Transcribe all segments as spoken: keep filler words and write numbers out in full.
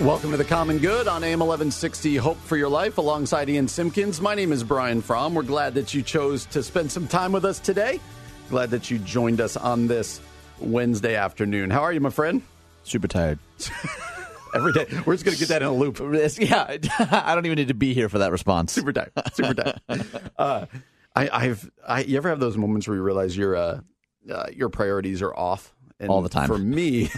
Welcome to The Common Good on A M eleven sixty, Hope for Your Life, alongside Ian Simpkins. My name is Brian Fromm. We're glad that you chose to spend some time with us today. Glad that you joined us on this Wednesday afternoon. How are you, my friend? Super tired. Every day. We're just going to get that in a loop. Yeah, I don't even need to be here for that response. Super tired. Super tired. uh, I, I've, I, you ever have those moments where you realize your uh, uh, your priorities are off? And all the time. For me,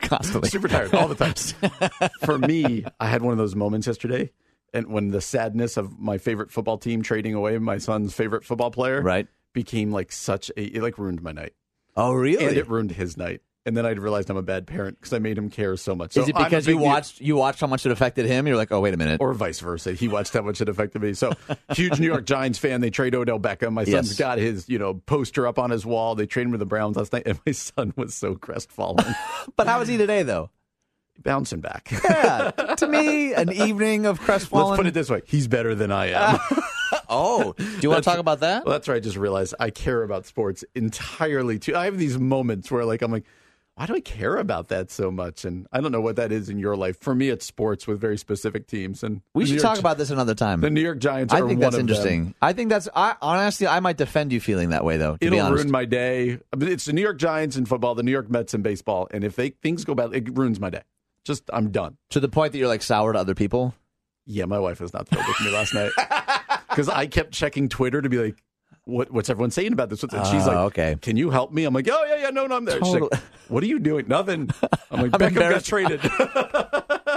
constantly. Super tired. All the time. For me, I had one of those moments yesterday, and when the sadness of my favorite football team trading away my son's favorite football player, right, became like such a, it like ruined my night. Oh, really? And it ruined his night. And then I realized I'm a bad parent because I made him care so much. So is it because you watched you watched how much it affected him? You're like, oh, wait a minute. Or vice versa. He watched how much it affected me. So huge New York Giants fan. They trade Odell Beckham. My son's yes. got his you know poster up on his wall. They traded him with the Browns last night. And my son was so crestfallen. But how is he today, though? Bouncing back. Yeah. To me, an evening of crestfallen. Let's put it this way. He's better than I am. Uh- Oh, do you want to talk about that? Well, that's where I just realized I care about sports entirely too. I have these moments where like I'm like, why do I care about that so much? And I don't know what that is in your life. For me, it's sports with very specific teams. And we should talk about this another time. The New York Giants are one of them. I think that's interesting. I think that's, I, honestly, I might defend you feeling that way, though, to be honest. It'll ruin my day. It's the New York Giants in football, the New York Mets in baseball. And if they things go bad, it ruins my day. Just, I'm done. To the point that you're like sour to other people? Yeah, my wife was not thrilled with me last night. Because I kept checking Twitter to be like, What, what's everyone saying about this? And she's like, uh, okay. Can you help me? I'm like, oh, yeah, yeah, no, no, I'm there. Totally. She's like, what are you doing? Nothing. I'm like, I'm Beckham got traded.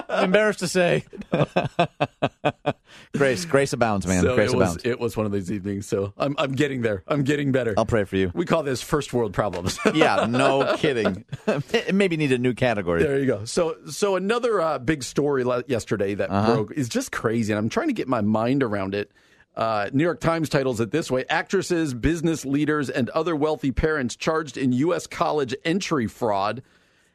I'm embarrassed to say. Grace, grace abounds, man. So grace it was, abounds. It was one of these evenings, so I'm, I'm getting there. I'm getting better. I'll pray for you. We call this first world problems. Yeah, no kidding. Maybe need a new category. There you go. So, so another uh, big story yesterday that uh-huh. broke is just crazy, and I'm trying to get my mind around it. Uh, New York Times titles it this way: actresses, business leaders, and other wealthy parents charged in U S college entry fraud.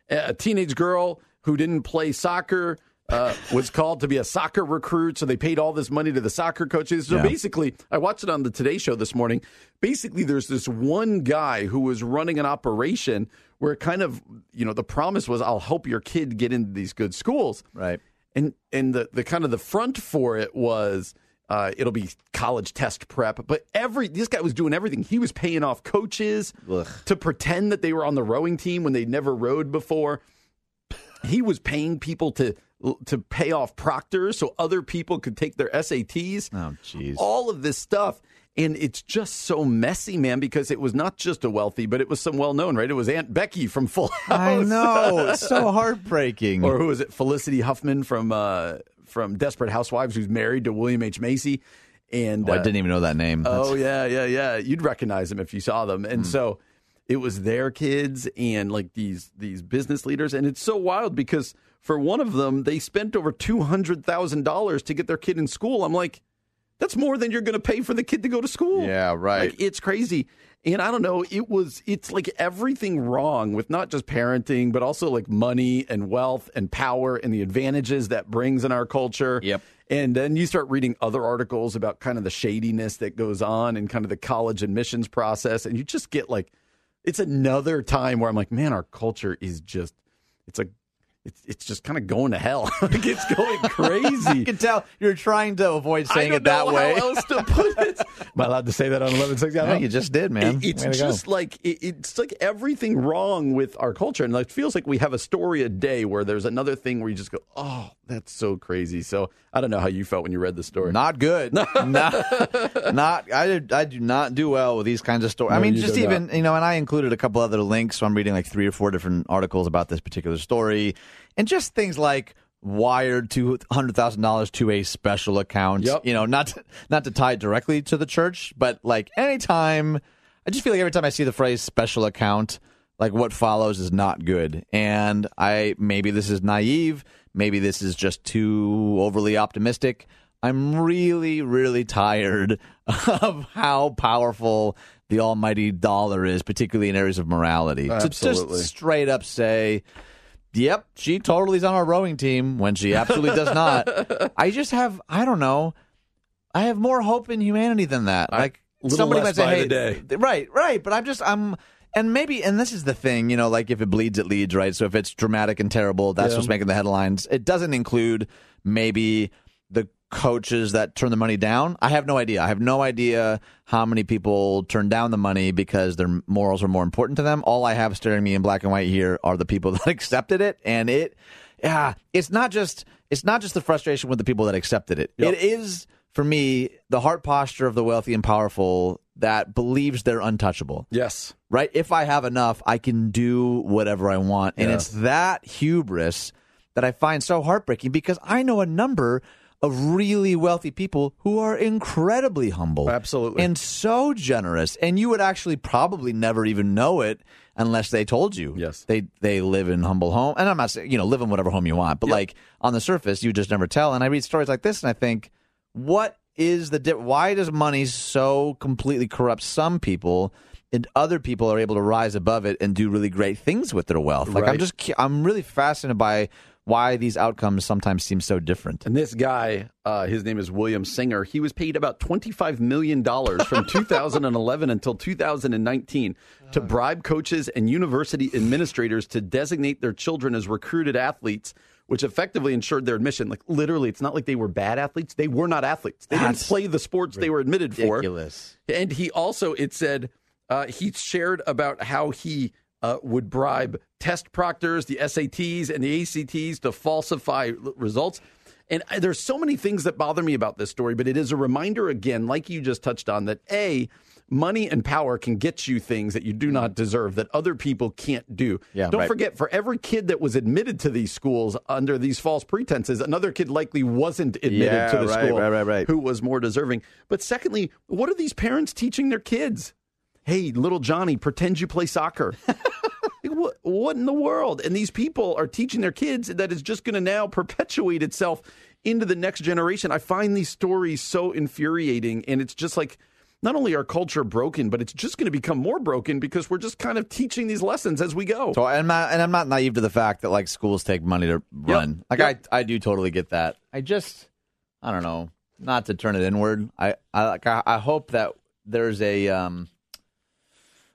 A teenage girl who didn't play soccer uh, was called to be a soccer recruit, so they paid all this money to the soccer coaches. So yeah. basically, I watched it on the Today Show this morning. Basically, there's this one guy who was running an operation where kind of, you know, the promise was, I'll help your kid get into these good schools. Right. And, and the, the kind of the front for it was... Uh, it'll be college test prep, but every this guy was doing everything. He was paying off coaches Ugh. to pretend that they were on the rowing team when they never rowed before. He was paying people to to pay off proctors so other people could take their S A Ts. Oh, jeez. All of this stuff. And it's just so messy, man, because it was not just a wealthy, but it was some well-known, right? It was Aunt Becky from Full House. I know. It's so heartbreaking. Or who was it? Felicity Huffman from uh, from Desperate Housewives, who's married to William H. Macy. And oh, I didn't even know that name. Uh, oh, yeah, yeah, yeah. You'd recognize them if you saw them. And mm. so it was their kids and, like, these these business leaders. And it's so wild because for one of them, they spent over two hundred thousand dollars to get their kid in school. I'm like... That's more than you're going to pay for the kid to go to school. Yeah, right. Like, it's crazy. And I don't know, it was, it's like everything wrong with not just parenting, but also like money and wealth and power and the advantages that brings in our culture. Yep. And then you start reading other articles about kind of the shadiness that goes on and kind of the college admissions process. And you just get like, it's another time where I'm like, man, our culture is just, it's like, It's it's just kind of going to hell. Like it's going crazy. I can tell you're trying to avoid saying it that way. I don't know how else to put it. Am I allowed to say that on eleven sixty? No, you just did, man. It, it's Way to just go. like it, it's like everything wrong with our culture, and it feels like we have a story a day where there's another thing where you just go, "Oh, that's so crazy." So I don't know how you felt when you read the story. Not good. not, not. I I do not do well with these kinds of stories. No, I mean, just even not. you know, and I included a couple other links. So I'm reading like three or four different articles about this particular story. And just things like wired two hundred thousand dollars to a special account, yep. you know, not to, not to tie it directly to the church, but like anytime, I just feel like every time I see the phrase special account, like what follows is not good. And I maybe this is naive, maybe this is just too overly optimistic. I'm really, really tired of how powerful the almighty dollar is, particularly in areas of morality. Absolutely. To just straight up say... Yep, she totally is on our rowing team when she absolutely does not. I just have, I don't know, I have more hope in humanity than that. I, like somebody might say, "Hey, day. right, right," but I'm just, I'm, and maybe, and this is the thing, you know, like if it bleeds, it leads, right? So if it's dramatic and terrible, that's yeah. what's making the headlines. It doesn't include maybe the coaches that turn the money down. I have no idea. I have no idea how many people turn down the money because their morals are more important to them. All I have staring me in black and white here are the people that accepted it, and it, yeah, it's not just it's not just the frustration with the people that accepted it. Yep. It is for me the heart posture of the wealthy and powerful that believes they're untouchable. Yes, right. If I have enough, I can do whatever I want, and yeah. it's that hubris that I find so heartbreaking because I know a number of really wealthy people who are incredibly humble. Absolutely. And so generous. And you would actually probably never even know it unless they told you. Yes. They they live in humble home. And I'm not saying, you know, live in whatever home you want. But, yep. like, on the surface, you just never tell. And I read stories like this, and I think, what is the di- – why does money so completely corrupt some people and other people are able to rise above it and do really great things with their wealth? Like, right. I'm just – I'm really fascinated by – why these outcomes sometimes seem so different. And this guy, uh, his name is William Singer. He was paid about twenty-five million dollars from two thousand eleven until two thousand nineteen to bribe coaches and university administrators to designate their children as recruited athletes, which effectively ensured their admission. Like, literally, it's not like they were bad athletes. They were not athletes. They That's didn't play the sports ridiculous. They were admitted for. And he also, it said, uh, he shared about how he uh, would bribe test proctors, the S A Ts and the A C Ts to falsify results. And there's so many things that bother me about this story, but it is a reminder again, like you just touched on, that A, money and power can get you things that you do not deserve, that other people can't do. Yeah, Don't right. forget, for every kid that was admitted to these schools under these false pretenses, another kid likely wasn't admitted yeah, to the right, school right, right, right. who was more deserving. But secondly, what are these parents teaching their kids? Hey, little Johnny, pretend you play soccer. What in the world? And these people are teaching their kids that is just going to now perpetuate itself into the next generation. I find these stories so infuriating. And it's just like, not only our culture broken, but it's just going to become more broken because we're just kind of teaching these lessons as we go. So, and, my, and I'm not naive to the fact that like schools take money to run. Yep. Like yep. I, I do totally get that. I just, I don't know, not to turn it inward. I, I like, I, I hope that there's a, um,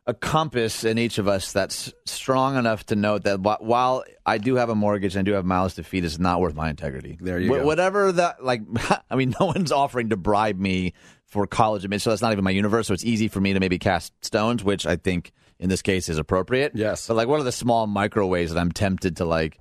a compass in each of us that's strong enough to note that while I do have a mortgage and I do have mouths to feed, it's not worth my integrity. There you Wh- go. Whatever that, like, I mean, no one's offering to bribe me for college admission, so that's not even my universe, so it's easy for me to maybe cast stones, which I think in this case is appropriate. Yes. But, like, what are the small micro ways that I'm tempted to, like,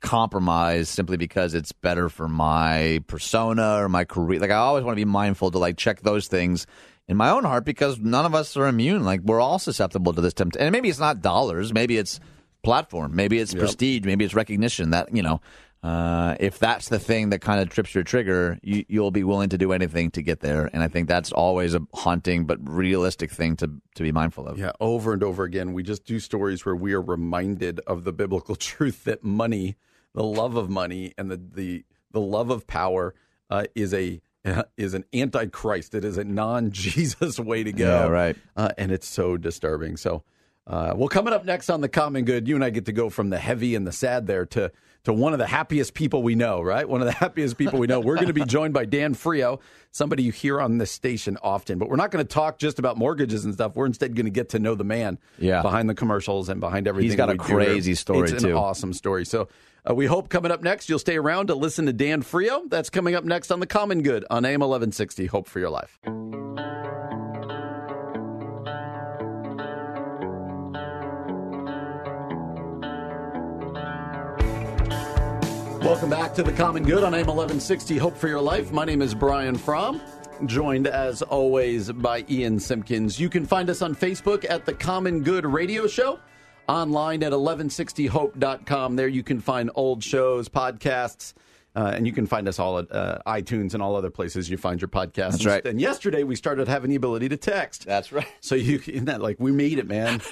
compromise simply because it's better for my persona or my career? Like, I always want to be mindful to, like, check those things in my own heart, because none of us are immune. Like, we're all susceptible to this temptation. And maybe it's not dollars. Maybe it's platform. Maybe it's yep. prestige. Maybe it's recognition. That, you know, uh, if that's the thing that kind of trips your trigger, you, you'll be willing to do anything to get there. And I think that's always a haunting but realistic thing to, to be mindful of. Yeah, over and over again, we just do stories where we are reminded of the biblical truth that money, the love of money, and the the, the love of power uh, is a is an antichrist. It is a non-Jesus way to go. Yeah, right. Uh, and it's so disturbing. So, uh, well, coming up next on The Common Good, you and I get to go from the heavy and the sad there to, to one of the happiest people we know, right? One of the happiest people we know. We're going to be joined by Dan Frio, somebody you hear on this station often. But we're not going to talk just about mortgages and stuff. We're instead going to get to know the man yeah. behind the commercials and behind everything. He's got a crazy do. story, it's too. It's an awesome story. So Uh, we hope coming up next you'll stay around to listen to Dan Frio. That's coming up next on The Common Good on A M eleven sixty. Hope for your life. Welcome back to The Common Good on A M eleven sixty, Hope for Your Life. My name is Brian Fromm, joined as always by Ian Simpkins. You can find us on Facebook at The Common Good Radio Show, online at eleven sixty hope dot com. There you can find old shows, podcasts, uh, and you can find us all at uh, iTunes and all other places you find your podcasts. That's right. And yesterday we started having the ability to text. That's right. So you isn't that like, we made it, man.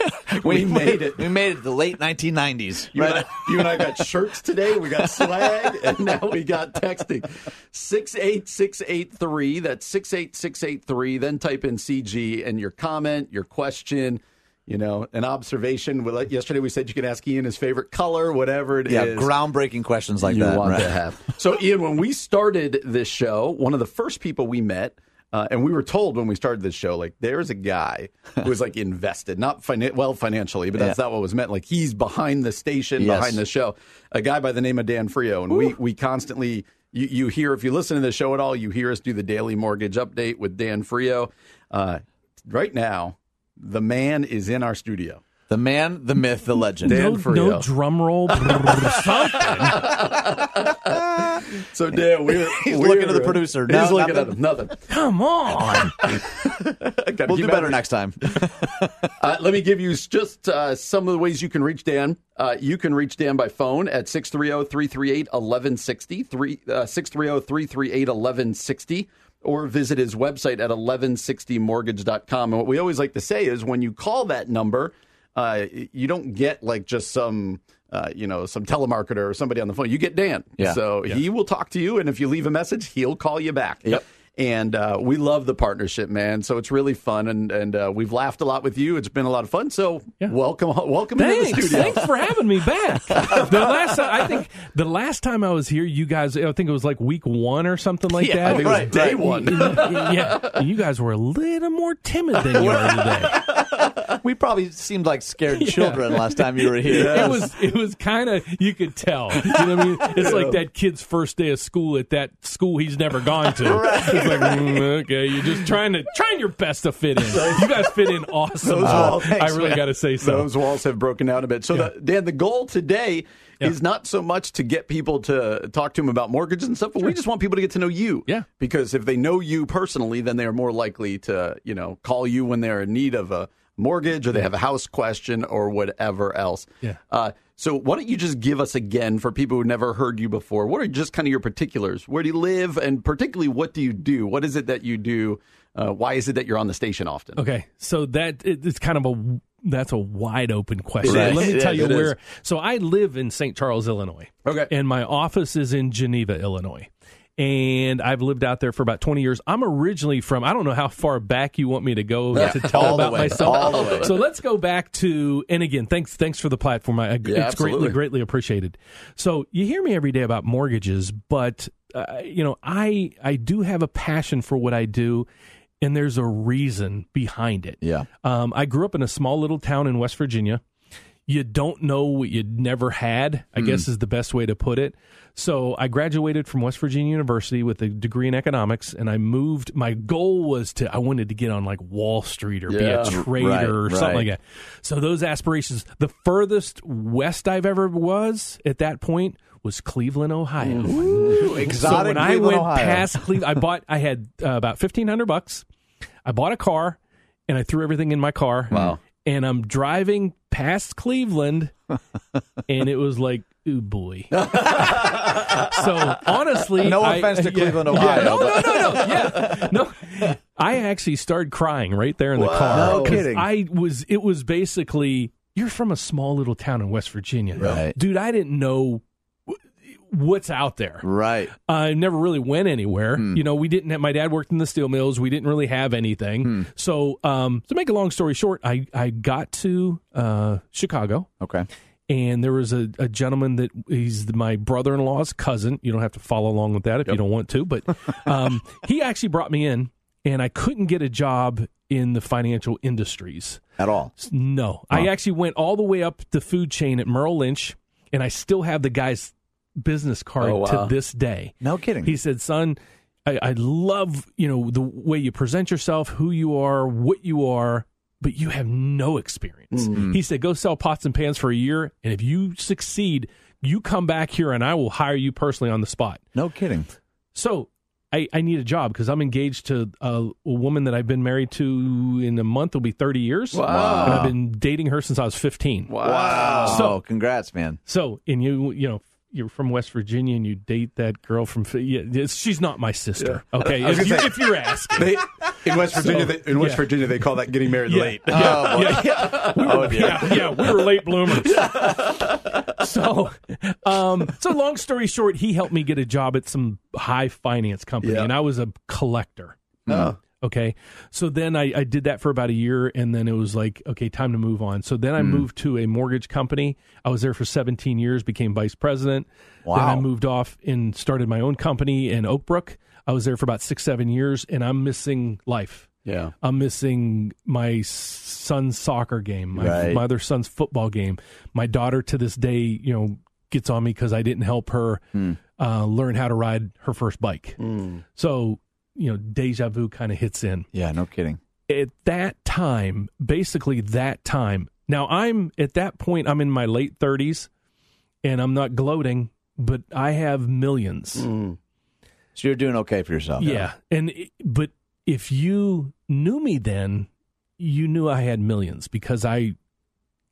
We, we made it. We made it the late nineteen nineties. You, right? and I, you and I got shirts today. We got swag, and now we got texting. six eight six eight three. That's six eight six eight three. Then type in C G and your comment, your question, you know, an observation. We'll let, yesterday we said you can ask Ian his favorite color, whatever it yeah, is. Yeah, groundbreaking questions like you that. You want right? to have. So, Ian, when we started this show, one of the first people we met, Uh, and we were told when we started this show, like, there's a guy who was, like, invested, not finan- well financially, but that's yeah. not what was meant. Like, he's behind the station, yes. behind the show, a guy by the name of Dan Frio. And Ooh. we we constantly, you, you hear, if you listen to the show at all, you hear us do the daily mortgage update with Dan Frio. Uh, right now, the man is in our studio. The man, the myth, the legend. Dan no, Frio. No drum roll. Something. So, Dan, we're, he's we're looking at the producer. He's no, looking nothing. at him. Nothing. Come on. We'll do better next time. uh, let me give you just uh, some of the ways you can reach Dan. Uh, you can reach Dan by phone at six three zero, three three eight, one one six zero, six three zero, three three eight, one one six zero. Or visit his website at eleven sixty mortgage dot com. And what we always like to say is when you call that number, Uh, you don't get like just some, uh, you know, some telemarketer or somebody on the phone. You get Dan. Yeah. So yeah. he will talk to you. And if you leave a message, he'll call you back. Yep. And uh, we love the partnership, man. So it's really fun. And, and uh, we've laughed a lot with you. It's been a lot of fun. So yeah. welcome. Welcome Thanks. into the studio. Thanks for having me back. The last time, I think the last time I was here, you guys, I think it was like week one or something like yeah, that. I think right, it was day right. one. Yeah. You guys were a little more timid than you are today. We probably seemed like scared yeah. children last time you were here. Yes. It was it was kind of, you could tell. You know what I mean? It's yeah. like that kid's first day of school at that school he's never gone to. Right. It's like, mm, okay, you're just trying to trying your best to fit in. You guys fit in awesome. Those walls, uh, thanks, I really got to say so. Those walls have broken down a bit. So, yeah. the, Dan, the goal today yeah. is not so much to get people to talk to them about mortgages and stuff, but sure. we just want people to get to know you. Yeah. Because if they know you personally, then they are more likely to, you know, call you when they're in need of a mortgage or they have a house question or whatever else. Yeah. Uh, so why don't you just give us again for people who never heard you before? What are just kind of your particulars? Where do you live? And particularly, what do you do? What is it that you do? Uh, why is it that you're on the station often? Okay. So that it, it's kind of a that's a wide open question. Right. Let me tell yeah, you where. Is. So I live in Saint Charles, Illinois. Okay. And my office is in Geneva, Illinois. And I've lived out there for about twenty years. I'm originally from, I don't know how far back you want me to go yeah, to tell about way, myself. So let's go back to, and again, thanks thanks for the platform. I, yeah, it's absolutely. greatly, greatly appreciated. So you hear me every day about mortgages, but uh, you know, I I do have a passion for what I do. And there's a reason behind it. Yeah. Um, I grew up in a small little town in West Virginia. You don't know what you'd never had, I mm. guess is the best way to put it. So I graduated from West Virginia University with a degree in economics, and I moved. My goal was to, I wanted to get on like Wall Street or yeah, be a trader right, or something right. like that. So those aspirations, the furthest west I've ever was at that point was Cleveland, Ohio. Ooh, exotic so when Cleveland, I went Ohio. past Cleveland, I bought, I had uh, about fifteen hundred bucks. I bought a car, and I threw everything in my car. Wow. And I'm driving past Cleveland, and it was like, ooh, boy. So, honestly. No offense I, to Cleveland, yeah, Ohio. Yeah, no, but. no, no, no. Yeah. No. I actually started crying right there in the Whoa, car. No kidding. I was, it was basically, you're from a small little town in West Virginia. Right. Dude, I didn't know what's out there. Right. I never really went anywhere. Mm. You know, we didn't have, my dad worked in the steel mills. We didn't really have anything. Mm. So, um, to make a long story short, I, I got to uh, Chicago. Okay. And there was a, a gentleman that he's my brother-in-law's cousin. You don't have to follow along with that if yep. you don't want to. But um, he actually brought me in, and I couldn't get a job in the financial industries. At all? No. Wow. I actually went all the way up the food chain at Merrill Lynch, and I still have the guy's business card oh, wow. to this day. No kidding. He said, son, I, I love, you know, the way you present yourself, who you are, what you are, but you have no experience. Mm-hmm. He said, go sell pots and pans for a year, and if you succeed, you come back here and I will hire you personally on the spot. No kidding. So I, I need a job because I'm engaged to a, a woman that I've been married to in a month. It'll be thirty years. Wow. And I've been dating her since I was fifteen. Wow. wow. So congrats, man. So, and you, you know, you're from West Virginia and you date that girl from, yeah, she's not my sister. Yeah. Okay. If, you, say, if you're asking. They, in West Virginia, so, they, in West yeah. Virginia, they call that getting married yeah. late. Yeah. Oh, yeah. Yeah. We were, oh, dear. yeah. Yeah. We were late bloomers. so, um, so long story short, he helped me get a job at some high finance company yeah. and I was a collector. Oh. Okay. So then I, I did that for about a year and then it was like, okay, time to move on. So then I mm. moved to a mortgage company. I was there for seventeen years, became vice president. Wow. Then I moved off and started my own company in Oak Brook. I was there for about six, seven years and I'm missing life. Yeah. I'm missing my son's soccer game, my, right. my other son's football game. My daughter to this day, you know, gets on me because I didn't help her mm. uh, learn how to ride her first bike. Mm. So, you know, deja vu kind of hits in. Yeah, no kidding. At that time, basically that time. Now, I'm at that point, I'm in my late thirties, and I'm not gloating, but I have millions. Mm. So you're doing okay for yourself. Yeah, yeah. and it, but if you knew me then, you knew I had millions because I,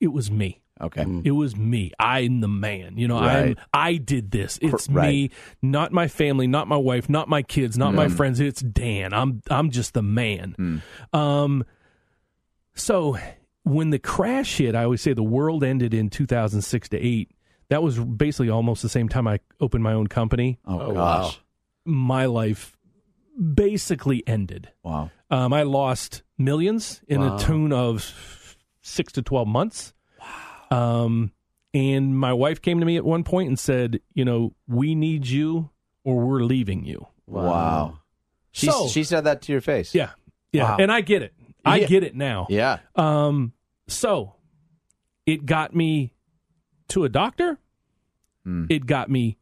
it was me. Okay. It was me. I'm the man. You know, right. I I did this. It's right. me, not my family, not my wife, not my kids, not mm. my friends. It's Dan. I'm I'm just the man. Mm. Um, so when the crash hit, I always say the world ended in two thousand six to eight. That was basically almost the same time I opened my own company. Oh, oh gosh. Wow. My life basically ended. Wow. Um, I lost millions in wow. a tune of six to twelve months. Um, and my wife came to me at one point and said, you know, we need you or we're leaving you. Wow. wow. She, so, she said that to your face. Yeah. Yeah. Wow. And I get it. I yeah. get it now. Yeah. Um, so it got me to a doctor. Mm. It got me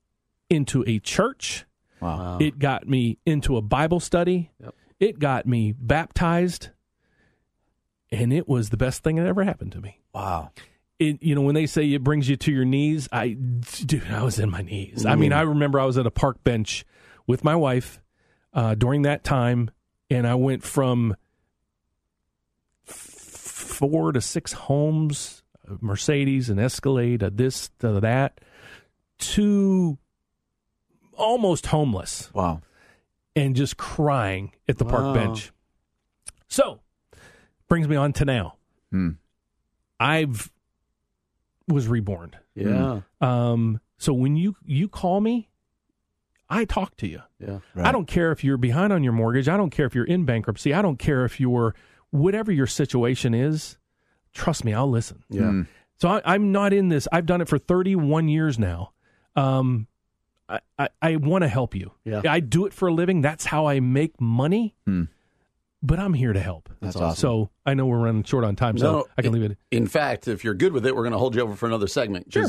into a church. Wow. It got me into a Bible study. Yep. It got me baptized. And it was the best thing that ever happened to me. Wow. It, you know, when they say it brings you to your knees, I, dude, I was in my knees. I mean, I remember I was at a park bench with my wife uh, during that time, and I went from f- four to six homes, a Mercedes, an Escalade, a this, a that, to almost homeless. Wow. And just crying at the wow. park bench. So, brings me on to now. Hmm. I've... was reborn. Yeah. Um, so when you, you call me, I talk to you. Yeah. Right. I don't care if you're behind on your mortgage. I don't care if you're in bankruptcy. I don't care if you're, whatever your situation is, trust me, I'll listen. Yeah. Mm. So I, I'm not in this. I've done it for thirty-one years now. Um, I, I, I want to help you. Yeah. I do it for a living. That's how I make money. Mm. But I'm here to help. That's awesome. So I know we're running short on time, so no, I can in, leave it. In fact, if you're good with it, we're going to hold you over for another segment. Sure.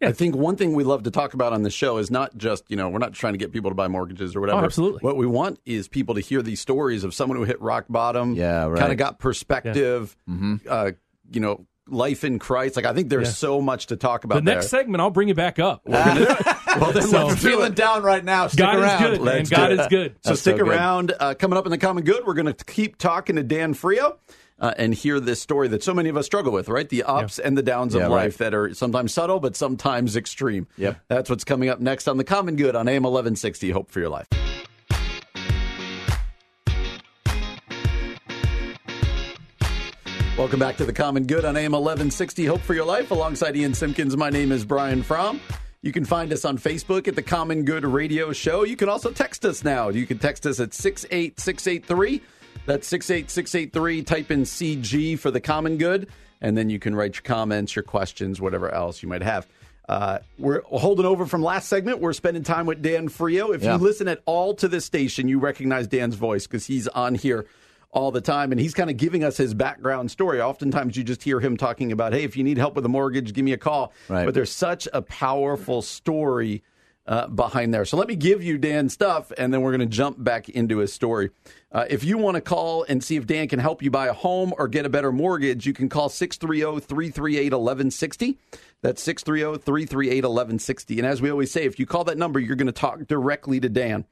Yeah. I think one thing we love to talk about on the show is not just, you know, we're not trying to get people to buy mortgages or whatever. Oh, absolutely. What we want is people to hear these stories of someone who hit rock bottom, yeah, right. kind of got perspective, yeah. mm-hmm. uh, you know, life in Christ. Like, I think there's yeah. so much to talk about. The next there. segment, I'll bring you back up. We're gonna, well, then so, let's feeling down right now. Stick God around. Is good, man. God is good. So That's stick so good. around. Uh, coming up in the Common Good, we're going to keep talking to Dan Frio uh, and hear this story that so many of us struggle with, right? The ups yeah. and the downs yeah, of right. life that are sometimes subtle, but sometimes extreme. Yep. That's what's coming up next on the Common Good on A M eleven sixty. Hope for your life. Welcome back to the Common Good on A M eleven sixty. Hope for your life. Alongside Ian Simkins, my name is Brian Fromm. You can find us on Facebook at the Common Good Radio Show. You can also text us now. You can text us at six eight six eight three. That's six eight six eight three. Type in C G for the Common Good. And then you can write your comments, your questions, whatever else you might have. Uh, we're holding over from last segment. We're spending time with Dan Frio. If yeah. you listen at all to this station, you recognize Dan's voice because he's on here all the time, and he's kind of giving us his background story. Oftentimes you just hear him talking about, hey, if you need help with a mortgage, give me a call. Right. But there's such a powerful story Uh, behind there. So let me give you Dan's stuff, and then we're going to jump back into his story. Uh, if you want to call and see if Dan can help you buy a home or get a better mortgage, you can call six three zero, three three eight, one one six zero. That's six three zero, three three eight, one one six zero. And as we always say, if you call that number, you're going to talk directly to Dan.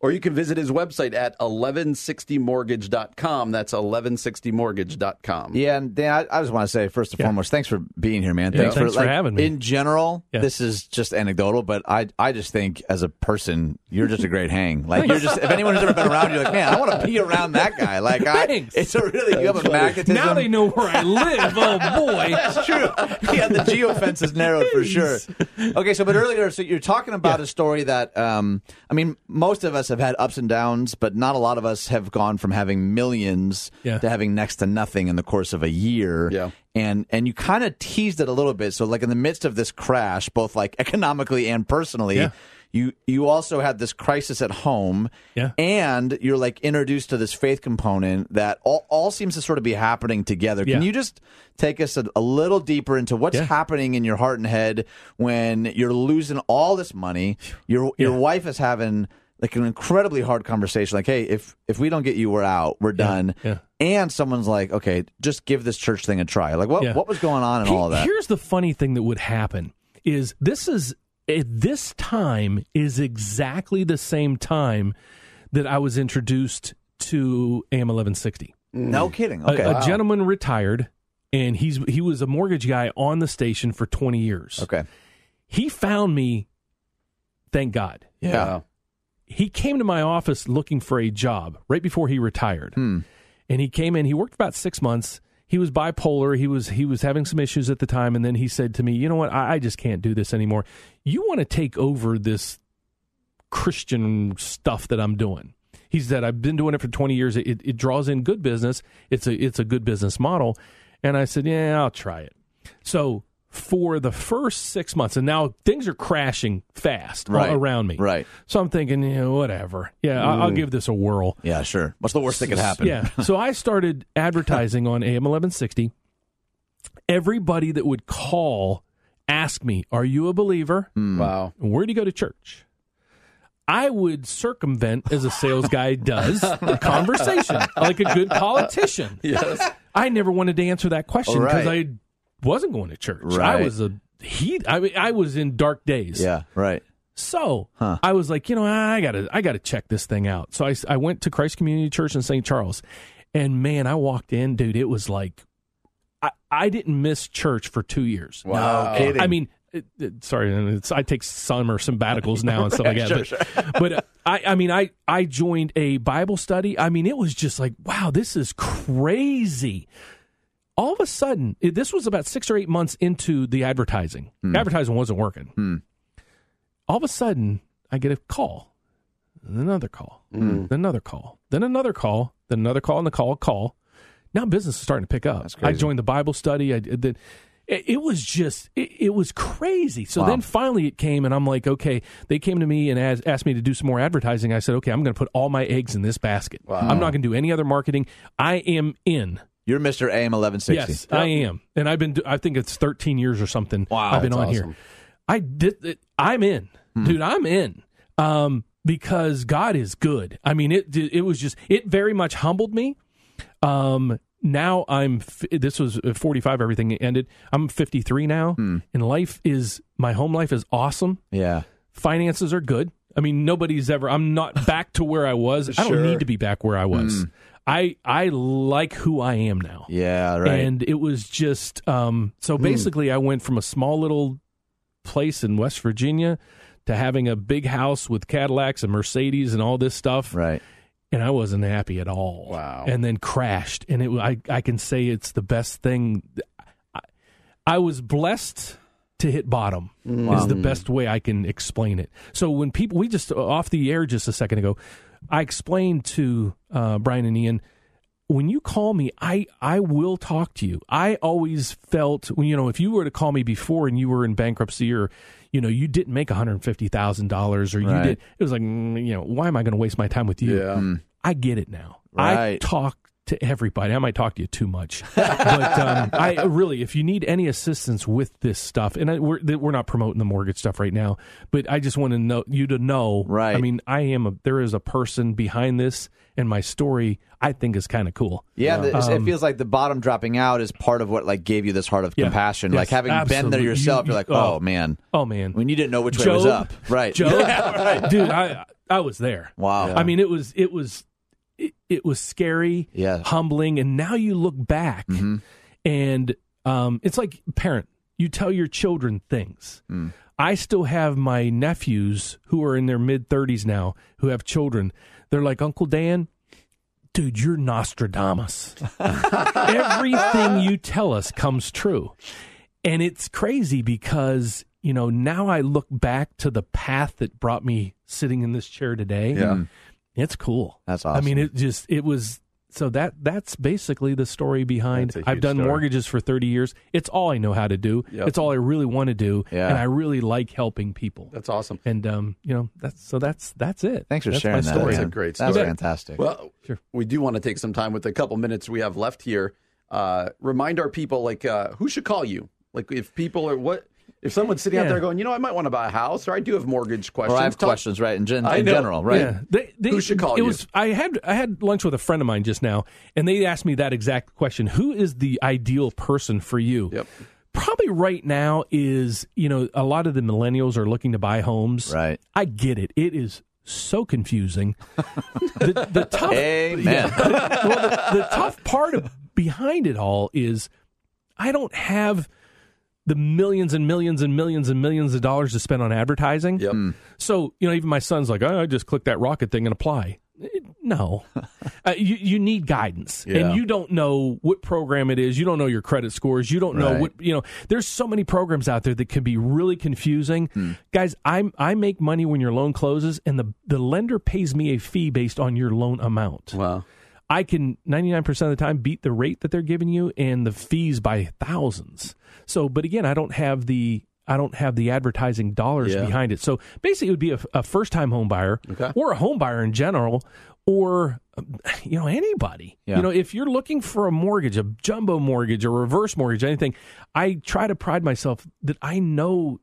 Or you can visit his website at eleven sixty mortgage dot com. That's eleven sixty mortgage dot com. Yeah, and Dan, I, I just want to say, first and yeah. foremost, thanks for being here, man. Yeah, thanks, thanks for, for like, having me. In general, yeah. this is just anecdotal, but I I just think as a person, you're just a great hang. Like, you're just, if anyone's ever been around, you're like, man, I want to be around that guy. Like, I, thanks. It's a really, you have a magnetism. Now they know where I live. Oh, boy. That's true. Yeah, the geofence is narrowed for sure. Okay, so, but earlier, so you're talking about yeah. a story that, um, I mean, most of us have had ups and downs, but not a lot of us have gone from having millions yeah. to having next to nothing in the course of a year. Yeah. And and you kind of teased it a little bit. So like in the midst of this crash, both like economically and personally, yeah. you you also had this crisis at home. Yeah. And you're like introduced to this faith component that all, all seems to sort of be happening together. Yeah. Can you just take us a, a little deeper into what's yeah. happening in your heart and head when you're losing all this money? Your your yeah. wife is having like an incredibly hard conversation, like, hey, if if we don't get you, we're out, we're done. Yeah, yeah. And someone's like, okay, just give this church thing a try. Like, what yeah. what was going on in Here, all of that? Here's the funny thing that would happen is this is, at this time is exactly the same time that I was introduced to A M eleven sixty. No kidding. Okay, a, wow. a gentleman retired, and he's he was a mortgage guy on the station for twenty years. Okay. He found me, thank God. Yeah. yeah. He came to my office looking for a job right before he retired. Hmm. And he came in, he worked about six months. He was bipolar. He was he was having some issues at the time. And then he said to me, you know what? I, I just can't do this anymore. You want to take over this Christian stuff that I'm doing? He said, I've been doing it for twenty years. It, it draws in good business. It's a, it's a good business model. And I said, yeah, I'll try it. So for the first six months, and now things are crashing fast right. around me. Right. So I'm thinking, you know, whatever. Yeah, I'll, I'll give this a whirl. Yeah, sure. What's the worst so, that could happen? Yeah. So I started advertising on A M eleven sixty. Everybody that would call asked me, are you a believer? Mm. Wow. Where do you go to church? I would circumvent, as a sales guy does, the conversation like a good politician. Yes. I never wanted to answer that question because right. I wasn't going to church. Right. I was a heat. I mean, I was in dark days. Yeah, right. So huh. I was like, you know, I gotta, I gotta check this thing out. So I, I went to Christ Community Church in Saint Charles, and man, I walked in, dude. It was like, I, I didn't miss church for two years. Wow. No kidding. I mean, it, it, sorry, it's, I take summer sabbaticals now and stuff like that. Sure, but sure. but uh, I, I mean, I, I joined a Bible study. I mean, it was just like, wow, this is crazy. All of a sudden, this was about six or eight months into the advertising. Mm. Advertising wasn't working. Mm. All of a sudden, I get a call, then another call, mm. then another call, then another call, then another call, and the call, call. Now business is starting to pick up. I joined the Bible study. I did. It, it was just, it, it was crazy. So wow. then finally it came, and I'm like, okay, they came to me and as, asked me to do some more advertising. I said, okay, I'm going to put all my eggs in this basket. Wow. I'm not going to do any other marketing. I am in. You're Mister A M eleven sixty. Yes, yep. I am, and I've been. I think it's thirteen years or something. Wow, I've been on awesome. Here. I did. It, I'm in, hmm. dude. I'm in um, because God is good. I mean, it. It was just. It very much humbled me. Um, now I'm. This was forty-five. Everything ended. I'm fifty-three now, hmm. and life is. My home life is awesome. Yeah, finances are good. I mean, nobody's ever. I'm not back to where I was. Sure. I don't need to be back where I was. Hmm. I I like who I am now. Yeah, right. And it was just, um, so basically mm. I went from a small little place in West Virginia to having a big house with Cadillacs and Mercedes and all this stuff. Right. And I wasn't happy at all. Wow. And then crashed. And it I, I can say it's the best thing. I, I was blessed to hit bottom wow. is the best way I can explain it. So when people, we just, off the air just a second ago, I explained to uh, Brian and Ian, when you call me, I, I will talk to you. I always felt, you know, if you were to call me before and you were in bankruptcy or, you know, you didn't make one hundred fifty thousand dollars or you right. did, it was like, you know, why am I going to waste my time with you? Yeah. I get it now. Right. I talk to everybody. I might talk to you too much, but um, I really, if you need any assistance with this stuff, and I, we're we're not promoting the mortgage stuff right now, but I just want to know you to know. Right. I mean, I am. A, there is a person behind this, and my story I think is kind of cool. Yeah, yeah. The, um, it feels like the bottom dropping out is part of what like gave you this heart of yeah, compassion. Yes, like having absolutely. been there yourself, you, you're like, oh, oh man, oh man, when you didn't know which Job, way was up, right? Job, yeah, right. Dude, I I was there. Wow. Yeah. I mean, it was it was. It, it was scary, yeah. humbling, and now you look back, mm-hmm. and um, it's like parent. You tell your children things. Mm. I still have my nephews who are in their mid-thirties now who have children. They're like, Uncle Dan, dude, you're Nostradamus. Everything you tell us comes true. And it's crazy because, you know, now I look back to the path that brought me sitting in this chair today. Yeah. And, it's cool. That's awesome. I mean, it just, it was, so that that's basically the story behind, I've done story. mortgages for thirty years. It's all I know how to do. Yep. It's all I really want to do. Yeah. And I really like helping people. That's awesome. And, um, you know, that's, so that's, that's it. Thanks for that's sharing my that. Story. That's a great story. That's fantastic. Well, sure. We do want to take some time with the couple minutes we have left here. Uh, remind our people, like, uh, who should call you? Like, if people are, what? If someone's sitting yeah. out there going, you know, I might want to buy a house, or I do have mortgage questions. Or I have Talk- questions, right, in, gen- in general, right? Yeah. They, they, who should call it you? Was, I, had, I had lunch with a friend of mine just now, and they asked me that exact question. Who is the ideal person for you? Yep. Probably right now is, you know, a lot of the millennials are looking to buy homes. Right. I get it. It is so confusing. the, the tough, Amen. Yeah, well, the, the tough part of, behind it all is I don't have the millions and millions and millions and millions of dollars to spend on advertising. Yep. So, you know, even my son's like, oh, I just click that rocket thing and apply. No. uh, you, you need guidance. Yeah. And you don't know what program it is. You don't know your credit scores. You don't right. know what, you know, there's so many programs out there that can be really confusing. Hmm. Guys, I I make money when your loan closes, and the, the lender pays me a fee based on your loan amount. Wow. I can ninety-nine percent of the time beat the rate that they're giving you and the fees by thousands. So, but again, I don't have the I don't have the advertising dollars yeah. behind it. So basically, it would be a, a first-time home buyer okay. or a home buyer in general, or you know anybody. Yeah. You know, if you're looking for a mortgage, a jumbo mortgage, a reverse mortgage, anything, I try to pride myself that I know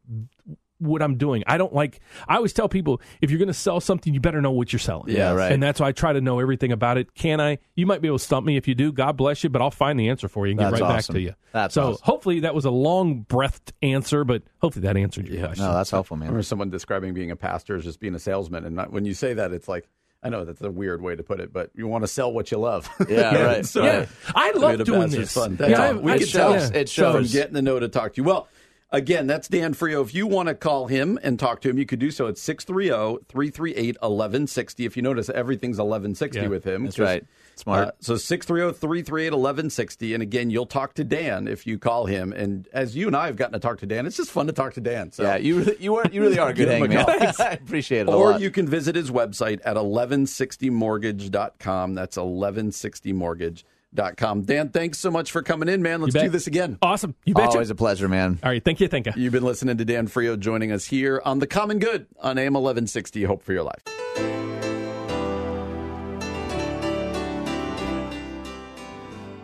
what I'm doing. I don't like, I always tell people, if you're going to sell something, you better know what you're selling. Yeah, right. And that's why I try to know everything about it. Can I, you might be able to stump me if you do, God bless you, but I'll find the answer for you and that's get right awesome. back to you. That's so awesome. Hopefully that was a long-breathed answer, but hopefully that answered your yeah. question. No, that's helpful, man. I remember someone describing being a pastor as just being a salesman, and not, when you say that, it's like, I know that's a weird way to put it, but you want to sell what you love. Yeah, yeah right. So, yeah. I love I mean, doing this. Fun. That's yeah, I, we I, can tell yeah. it shows. From getting to know to talk to you. Well, again, that's Dan Frio. If you want to call him and talk to him, you could do so at six three zero, three three eight, eleven sixty. If you notice, everything's eleven sixty yeah, with him. That's right. Smart. Uh, so six three zero, three three eight, eleven sixty. And again, you'll talk to Dan if you call him. And as you and I have gotten to talk to Dan, it's just fun to talk to Dan. So. Yeah, you really, you, are, you really are a good hangman. I appreciate it a or lot. Or you can visit his website at eleven sixty mortgage dot com. That's eleven sixty mortgage dot com. Dot com. Dan, thanks so much for coming in, man. Let's do this again. Awesome. You betcha. Always a pleasure, man. All right. Thank you. Thank you. You've been listening to Dan Frio joining us here on The Common Good on A M eleven sixty. Hope for your life.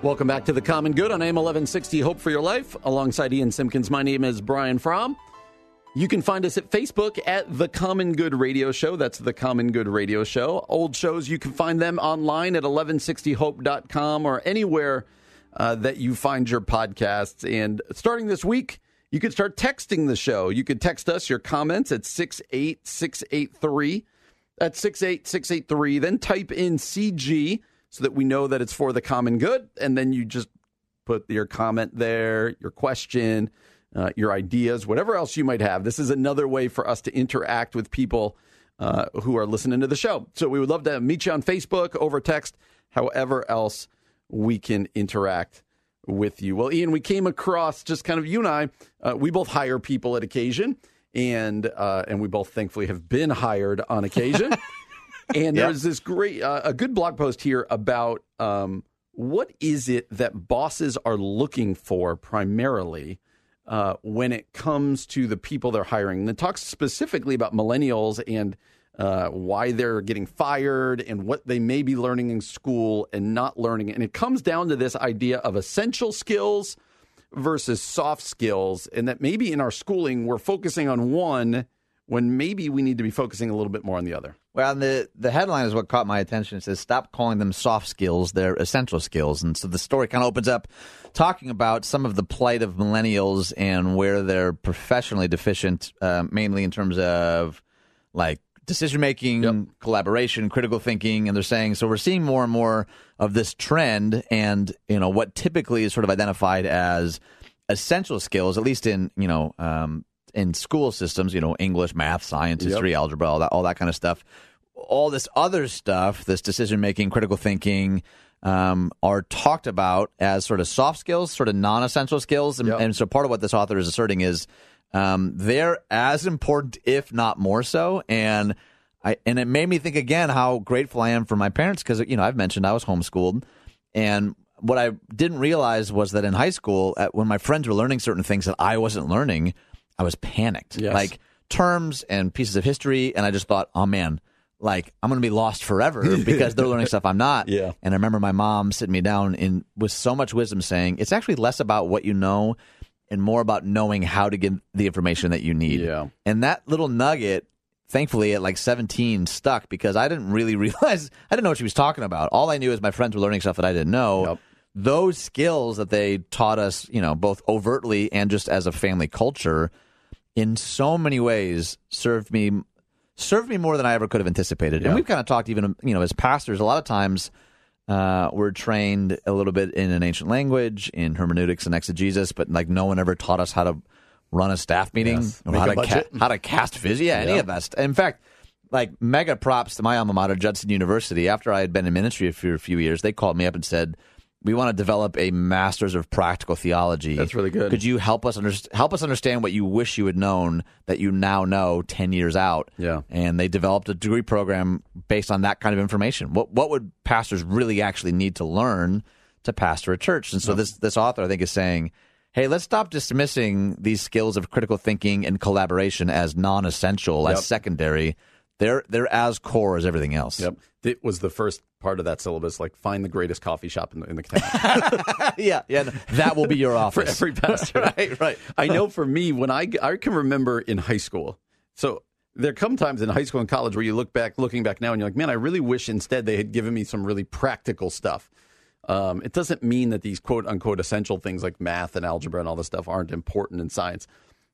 Welcome back to The Common Good on A M eleven sixty. Hope for your life. Alongside Ian Simkins, my name is Brian Fromm. You can find us at Facebook at The Common Good Radio Show. That's The Common Good Radio Show. Old shows, you can find them online at eleven sixty hope dot com or anywhere uh, that you find your podcasts. And starting this week, you can start texting the show. You can text us your comments at six eight six eight three. That's six eight six eight three. Then type in C G so that we know that it's for The Common Good. And then you just put your comment there, your question, Uh, your ideas, whatever else you might have. This is another way for us to interact with people uh, who are listening to the show. So we would love to meet you on Facebook, over text, however else we can interact with you. Well, Ian, we came across just kind of you and I, uh, we both hire people at occasion, and uh, and we both thankfully have been hired on occasion. And yeah. there's this great, uh, a good blog post here about um, what is it that bosses are looking for primarily Uh, when it comes to the people they're hiring. And it talks specifically about millennials and uh, why they're getting fired and what they may be learning in school and not learning. And it comes down to this idea of essential skills versus soft skills, and that maybe in our schooling we're focusing on one when maybe we need to be focusing a little bit more on the other. Well, and the, the headline is what caught my attention. It says, stop calling them soft skills, they're essential skills. And so the story kind of opens up talking about some of the plight of millennials and where they're professionally deficient, uh, mainly in terms of like decision-making, yep. collaboration, critical thinking. And they're saying, so we're seeing more and more of this trend and, you know, what typically is sort of identified as essential skills, at least in, you know, um, in school systems, you know, English, math, science, history, yep. algebra, all that, all that kind of stuff. All this other stuff, this decision-making, critical thinking, um, are talked about as sort of soft skills, sort of non-essential skills. And, yep. and so part of what this author is asserting is um, they're as important, if not more so. And I and it made me think again how grateful I am for my parents because, you know, I've mentioned I was homeschooled. And what I didn't realize was that in high school, at, when my friends were learning certain things that I wasn't learning, I was panicked, yes. like terms and pieces of history. And I just thought, oh, man, like I'm going to be lost forever because they're learning stuff I'm not. Yeah. And I remember my mom sitting me down in with so much wisdom saying it's actually less about what you know and more about knowing how to get the information that you need. Yeah. And that little nugget, thankfully, at like seventeen stuck because I didn't really realize I didn't know what she was talking about. All I knew is my friends were learning stuff that I didn't know. Yep. Those skills that they taught us, you know, both overtly and just as a family culture in so many ways, served me served me more than I ever could have anticipated. Yeah. And we've kind of talked even, you know, as pastors, a lot of times uh, we're trained a little bit in an ancient language, in hermeneutics and exegesis, but like no one ever taught us how to run a staff meeting, yes. or how to, ca- how to cast vision, yeah, yeah. any of that. In fact, like mega props to my alma mater, Judson University. After I had been in ministry for a few years, they called me up and said, we want to develop a master's of practical theology. That's really good. Could you help us under- help us understand what you wish you had known that you now know ten years out? Yeah. And they developed a degree program based on that kind of information. What what would pastors really actually need to learn to pastor a church? And so yeah. this this author, I think, is saying, hey, let's stop dismissing these skills of critical thinking and collaboration as non-essential, yep. as secondary. They're they're as core as everything else. Yep. It was the first part of that syllabus, like find the greatest coffee shop in the, in the town. yeah, yeah, no, that will be your office. For every pastor. right, right. I know for me, when I, I can remember in high school, so there come times in high school and college where you look back, looking back now, and you're like, man, I really wish instead they had given me some really practical stuff. Um, it doesn't mean that these quote-unquote essential things like math and algebra and all this stuff aren't important in science.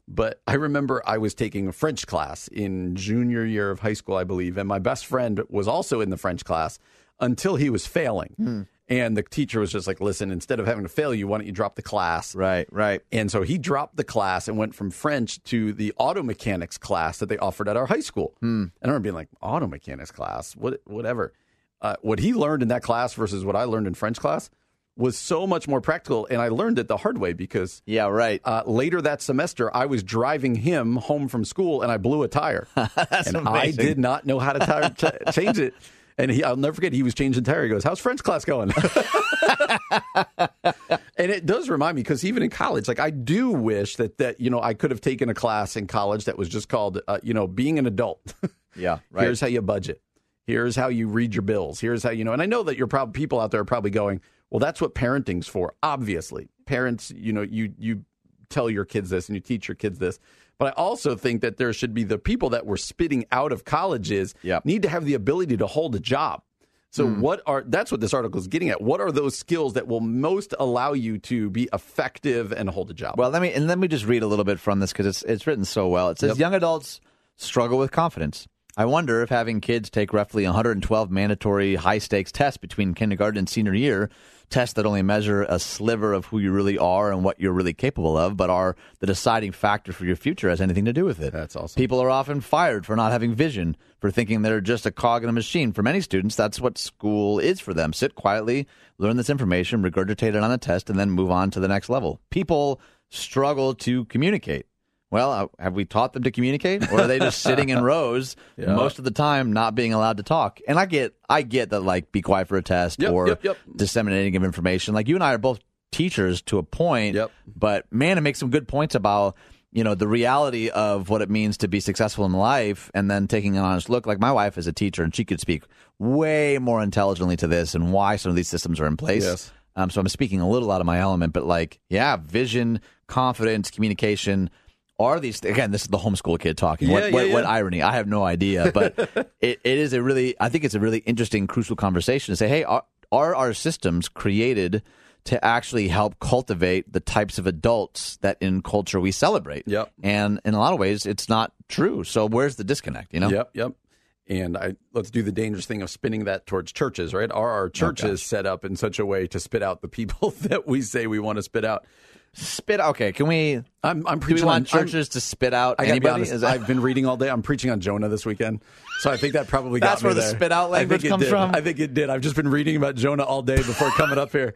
But I remember I was taking a French class in junior year of high school, I believe, and my best friend was also in the French class until he was failing. Mm. And the teacher was just like, listen, instead of having to fail you, why don't you drop the class? Right, right. And so he dropped the class and went from French to the auto mechanics class that they offered at our high school. Mm. And I remember being like, auto mechanics class, what, whatever. Uh, what he learned in that class versus what I learned in French class was so much more practical, and I learned it the hard way because yeah, right. Uh, later that semester, I was driving him home from school, and I blew a tire. That's and amazing. I did not know how to tire t- change it. And he, I'll never forget, he was changing the tire. He goes, how's French class going? And it does remind me, because even in college, like I do wish that, that you know, I could have taken a class in college that was just called, uh, you know, being an adult. yeah, right. Here's how you budget. Here's how you read your bills. Here's how, you know, and I know that you're probably, people out there are probably going, well, that's what parenting's for, obviously. Parents, you know, you you tell your kids this and you teach your kids this. But I also think that there should be the people that we're spitting out of colleges yep. need to have the ability to hold a job. So mm. what are that's what this article is getting at. What are those skills that will most allow you to be effective and hold a job? Well, let me and let me just read a little bit from this because it's it's written so well. It says yep. young adults struggle with confidence. I wonder if having kids take roughly one hundred twelve mandatory high-stakes tests between kindergarten and senior year, tests that only measure a sliver of who you really are and what you're really capable of, but are the deciding factor for your future, has anything to do with it. That's awesome. People are often fired for not having vision, for thinking they're just a cog in a machine. For many students, that's what school is for them. Sit quietly, learn this information, regurgitate it on a test, and then move on to the next level. People struggle to communicate. Well, have we taught them to communicate, or are they just sitting in rows yeah. most of the time, not being allowed to talk? And I get, I get that, like, be quiet for a test yep, or yep, yep. disseminating of information. Like you and I are both teachers to a point, yep. but man, it makes some good points about you know, the reality of what it means to be successful in life and then taking an honest look. Like, my wife is a teacher, and she could speak way more intelligently to this and why some of these systems are in place. Yes. Um, so I'm speaking a little out of my element, but like, yeah, vision, confidence, communication are these th- again, this is the homeschool kid talking. Yeah, what, yeah, what, yeah. what irony. I have no idea, but it, it is a really, I think it's a really interesting, crucial conversation to say, hey, are, are our systems created to actually help cultivate the types of adults that in culture we celebrate? Yep. And in a lot of ways, it's not true. So where's the disconnect, you know? Yep, yep. And I, let's do the dangerous thing of spinning that towards churches, right? Are our churches oh, set up in such a way to spit out the people that we say we want to spit out? Spit okay, can we I'm I'm preaching do we want on churches I'm, to spit out I anybody? Be honest, I've been reading all day. I'm preaching on Jonah this weekend. So I think that probably got That's me where there. The spit out language comes did. from. I think it did. I've just been reading about Jonah all day before coming up here.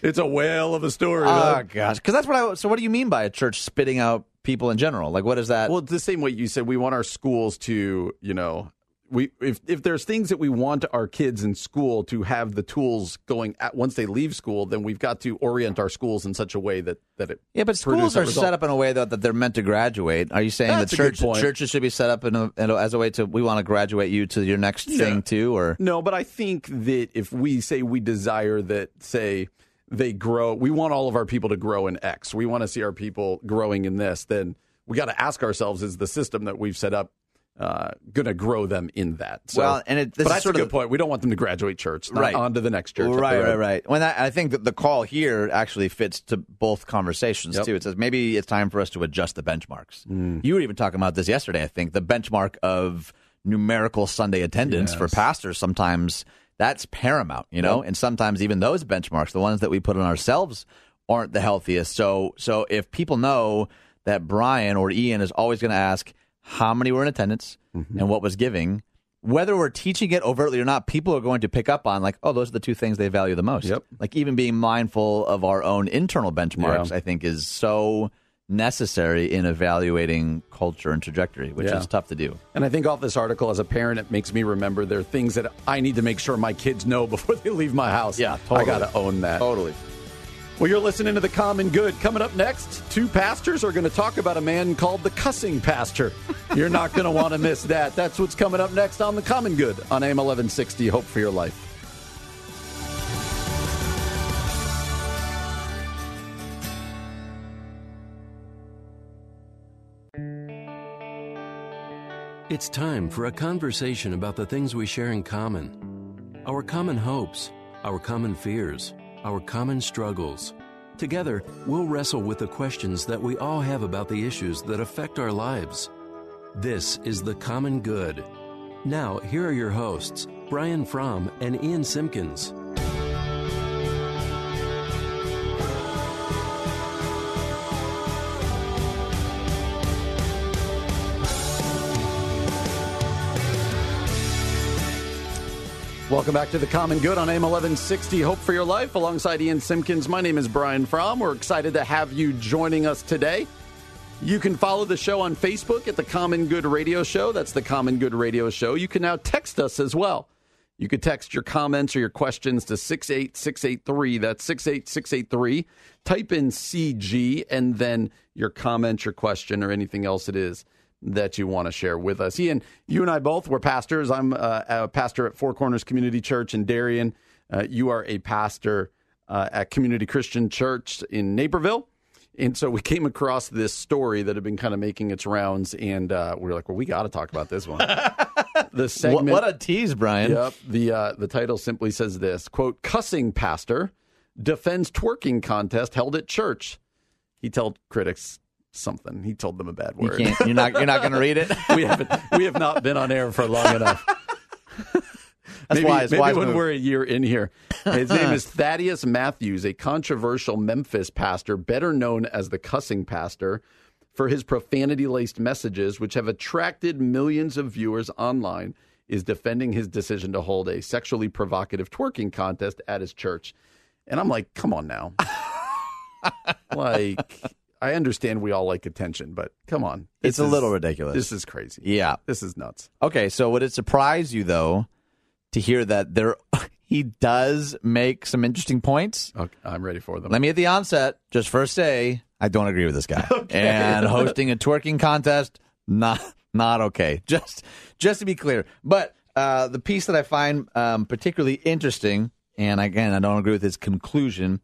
It's a whale of a story. Oh man. Gosh. Because that's what I so what do you mean by a church spitting out people in general? Like, what is that? Well, it's the same way you said we want our schools to, you know, we if if there's things that we want our kids in school to have the tools going at once they leave school, then we've got to orient our schools in such a way that, that it yeah. But schools are set up in a way though that they're meant to graduate. Are you saying That's the church churches should be set up in a, in a, as a way to we want to graduate you to your next yeah. thing too? Or no, but I think that if we say we desire that say they grow, we want all of our people to grow in X. We want to see our people growing in this. Then we got to ask ourselves: is the system that we've set up Uh, going to grow them in that? So, well, and it, this but is that's sort a good of, point. We don't want them to graduate church. Right. On to the next church. Right, right, right. When I, I think that the call here actually fits to both conversations, yep. too. It says maybe it's time for us to adjust the benchmarks. Mm. You were even talking about this yesterday, I think. The benchmark of numerical Sunday attendance yes. for pastors sometimes, that's paramount, you know? Yep. And sometimes even those benchmarks, the ones that we put on ourselves, aren't the healthiest. So, so if people know that Brian or Ian is always going to ask, how many were in attendance mm-hmm. and what was giving, whether we're teaching it overtly or not, people are going to pick up on like, oh, those are the two things they value the most. Yep. Like even being mindful of our own internal benchmarks, yeah. I think is so necessary in evaluating culture and trajectory, which yeah. is tough to do. And I think off this article as a parent, it makes me remember there are things that I need to make sure my kids know before they leave my house. Yeah, totally. I got to own that. Totally. Well, you're listening to The Common Good. Coming up next, two pastors are going to talk about a man called the cussing pastor. You're not going to want to miss that. That's what's coming up next on The Common Good on A M eleven sixty. Hope for your life. It's time for a conversation about the things we share in common. Our common hopes, our common fears, our common struggles. Together, we'll wrestle with the questions that we all have about the issues that affect our lives. This is The Common Good. Now, here are your hosts, Brian Fromm and Ian Simkins. Welcome back to The Common Good on A M eleven sixty. Hope for your life. Alongside Ian Simkins, my name is Brian Fromm. We're excited to have you joining us today. You can follow the show on Facebook at The Common Good Radio Show. That's The Common Good Radio Show. You can now text us as well. You could text your comments or your questions to six eight six eight three. That's six eight six eight three. Type in C G and then your comment, your question, or anything else it is that you want to share with us. Ian, you and I both were pastors. I'm uh, a pastor at Four Corners Community Church in Darien. Uh, you are a pastor uh, at Community Christian Church in Naperville. And so we came across this story that had been kind of making its rounds, and uh, we were like, well, we got to talk about this one. The segment, what, what a tease, Brian. Yep. The, uh, the title simply says this, quote, "Cussing pastor defends twerking contest held at church." He told critics something. He told them a bad word. You can't, you're not, you're not going to read it? we, haven't, we have not been on air for long enough. That's maybe wise, maybe wise when move. We're a year in here. His name is Thaddeus Matthews, a controversial Memphis pastor, better known as the cussing pastor, for his profanity-laced messages, which have attracted millions of viewers online, is defending his decision to hold a sexually provocative twerking contest at his church. And I'm like, come on now. Like... I understand we all like attention, but come on. It's a little ridiculous. This is crazy. Yeah. This is nuts. Okay, so would it surprise you, though, to hear that there he does make some interesting points? Okay, I'm ready for them. Let me at the onset just first say I don't agree with this guy. Okay. And hosting a twerking contest, not not okay. Just just to be clear. But uh, the piece that I find um, particularly interesting, and again, I don't agree with his conclusion,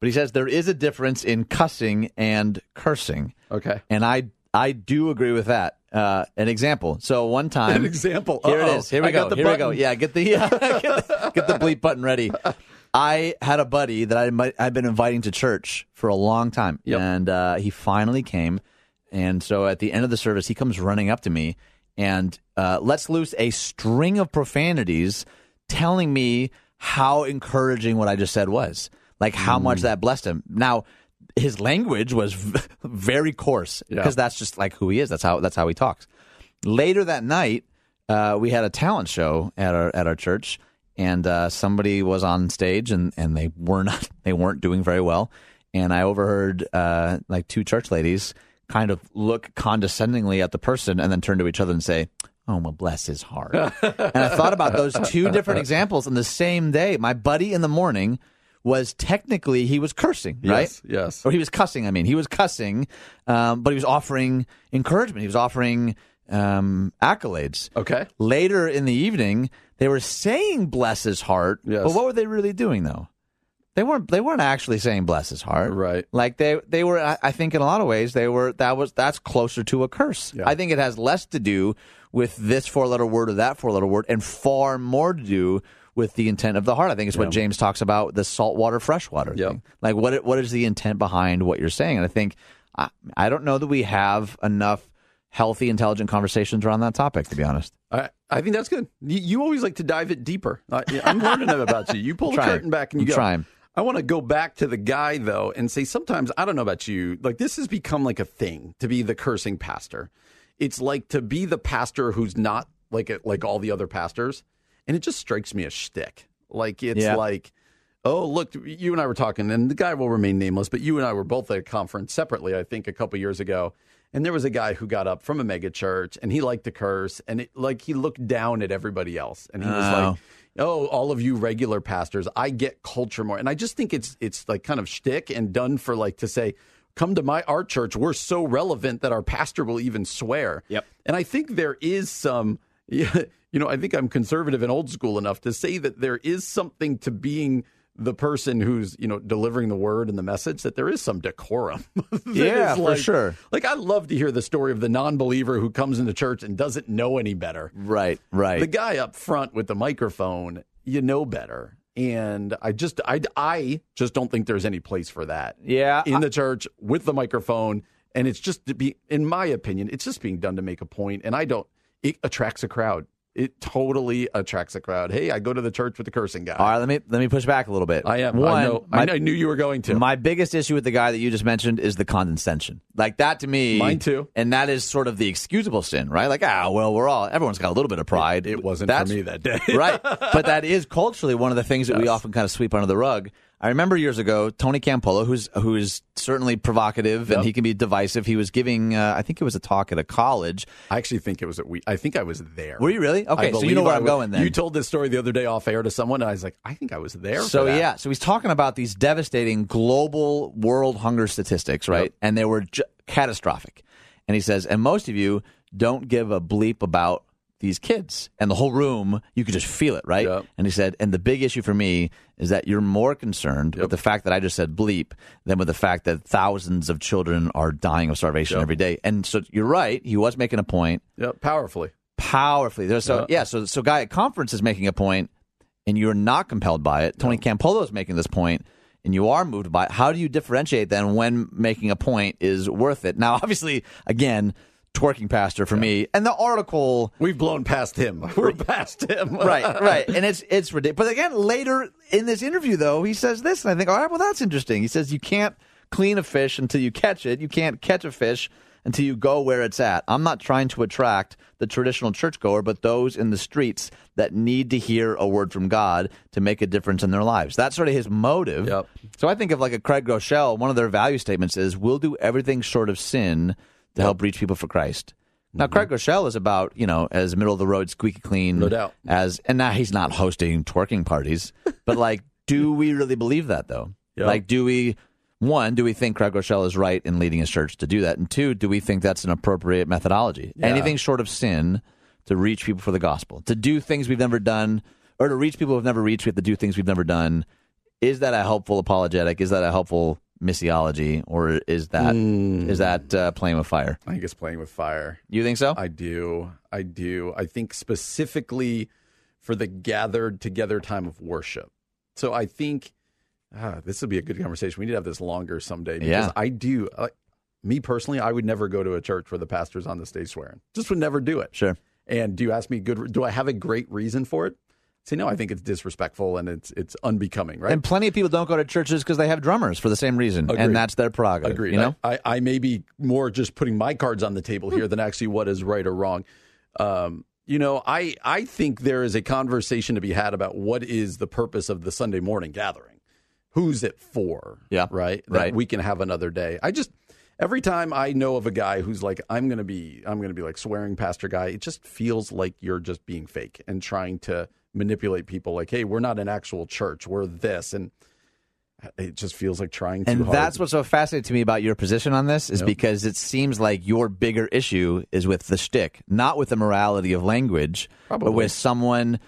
but he says there is a difference in cussing and cursing. Okay. And I I do agree with that. Uh, an example. So one time. An example. Uh-oh. Here it is. Here we I go. Here button. we go. Yeah, get the, uh, get the get the bleep button ready. I had a buddy that I I've been inviting to church for a long time, yep. and uh, he finally came. And so at the end of the service, he comes running up to me and uh, lets loose a string of profanities, telling me how encouraging what I just said was, like how mm. much that blessed him. Now, his language was very coarse because yeah. that's just like who he is. That's how that's how he talks. Later that night, uh, we had a talent show at our at our church. And uh, somebody was on stage, and, and they were not they weren't doing very well. And I overheard uh, like two church ladies kind of look condescendingly at the person, and then turn to each other and say, "Oh, well, bless his heart." And I thought about those two different examples on the same day. My buddy in the morning was technically he was cursing, right? Yes, yes. Or he was cussing. I mean, he was cussing, um, but he was offering encouragement. He was offering um, accolades. Okay. Later in the evening. They were saying bless his heart, yes. but what were they really doing, though? They weren't They weren't actually saying bless his heart. Right. Like, they, they were, I, I think in a lot of ways, they were. That was that's closer to a curse. Yeah. I think it has less to do with this four-letter word or that four-letter word and far more to do with the intent of the heart. I think it's yeah. what James talks about, the saltwater, freshwater yep. thing. Like, what what is the intent behind what you're saying? And I think, I, I don't know that we have enough healthy, intelligent conversations around that topic, to be honest. I, I think that's good. You, you always like to dive it deeper. I, I'm learning about you. You pull the curtain back and you I'm go. Trying. I want to go back to the guy, though, and say sometimes, I don't know about you, like this has become like a thing to be the cursing pastor. It's like to be the pastor who's not like a, like all the other pastors. And it just strikes me as shtick. Like it's yeah. like, oh, look, you and I were talking, and the guy will remain nameless, but you and I were both at a conference separately, I think, a couple years ago. And there was a guy who got up from a mega church, and he liked to curse, and it, like he looked down at everybody else, and he was oh. like, "Oh, all of you regular pastors, I get culture more." And I just think it's it's like kind of shtick and done for like to say, "Come to my our church, we're so relevant that our pastor will even swear." Yep. And I think there is some, you know, I think I'm conservative and old school enough to say that there is something to being the person who's, you know, delivering the word and the message, that there is some decorum. Yeah, like, for sure. Like, I love to hear the story of the non-believer who comes into church and doesn't know any better. Right, right. The guy up front with the microphone, you know better. And I just, I, I just don't think there's any place for that. Yeah. In the I, church with the microphone. And it's just to be, in my opinion, it's just being done to make a point. And I don't, it attracts a crowd. It totally attracts a crowd. Hey, I go to the church with the cursing guy. All right, let me let me push back a little bit. I am. One, I, know, my, I knew you were going to. My biggest issue with the guy that you just mentioned is the condescension. Like that to me. Mine too. And that is sort of the excusable sin, right? Like, ah, well, we're all, everyone's got a little bit of pride. It, it wasn't That's, for me that day. Right. But that is culturally one of the things that yes. we often kind of sweep under the rug. I remember years ago, Tony Campolo, who's who is certainly provocative yep. and he can be divisive. He was giving, uh, I think it was a talk at a college. I actually think it was. At we. I think I was there. Were you really? Okay, so you know where I I'm was, going. Then you told this story the other day off air to someone, and I was like, I think I was there. So for that. yeah, so he's talking about these devastating global world hunger statistics, right? Yep. And they were ju- catastrophic. And he says, and most of you don't give a bleep about these kids, and the whole room, you could just feel it, right? Yep. And he said, and the big issue for me is that you're more concerned yep. with the fact that I just said bleep than with the fact that thousands of children are dying of starvation yep. every day. And so you're right, he was making a point. Yep, powerfully. Powerfully. There's so yep. Yeah, so so guy at conference is making a point, and you're not compelled by it. Tony yep. Campolo is making this point, and you are moved by it. How do you differentiate then when making a point is worth it? Now, obviously, again, twerking pastor for yeah. me, and the article we've blown past him. We're past him, right? Right, and it's it's ridiculous. But again, later in this interview, though, he says this, and I think, all right, well, that's interesting. He says you can't clean a fish until you catch it. You can't catch a fish until you go where it's at. I'm not trying to attract the traditional churchgoer, but those in the streets that need to hear a word from God to make a difference in their lives. That's sort of his motive. Yep. So I think of like a Craig Groeschel. One of their value statements is, "We'll do everything short of sin to help reach people for Christ." Now, mm-hmm. Craig Groeschel is about, you know, as middle-of-the-road, squeaky clean. No doubt. As, and now he's not hosting twerking parties. But, like, do we really believe that, though? Yep. Like, do we one, do we think Craig Groeschel is right in leading his church to do that? And two, do we think that's an appropriate methodology? Yeah. Anything short of sin to reach people for the gospel, to do things we've never done, or to reach people we've never reached, we have to do things we've never done. Is that a helpful apologetic? Is that a helpful missiology? Or is that mm. is that uh, playing with fire? I think it's playing with fire. You think so? I do. I do. I think specifically for the gathered together time of worship. So I think ah, this would be a good conversation. We need to have this longer someday. Because yeah. I do. Uh, me personally, I would never go to a church where the pastor's on the stage swearing. Just would never do it. Sure. And do you ask me, good? do I have a great reason for it? See, no, I think it's disrespectful and it's it's unbecoming, right? And plenty of people don't go to churches because they have drummers for the same reason, Agreed. and that's their prerogative. Agreed. You know? I, I may be more just putting my cards on the table here than actually what is right or wrong. Um, you know, I, I think there is a conversation to be had about what is the purpose of the Sunday morning gathering. Who's it for? Yeah, right? That right. we can have another day. I just... Every time I know of a guy who's like, I'm going to be, I'm going to be like swearing pastor guy, it just feels like you're just being fake and trying to manipulate people like, hey, we're not an actual church. We're this. And it just feels like trying too and hard. And that's what's so fascinating to me about your position on this is yep. because it seems like your bigger issue is with the shtick, not with the morality of language, Probably. but with someone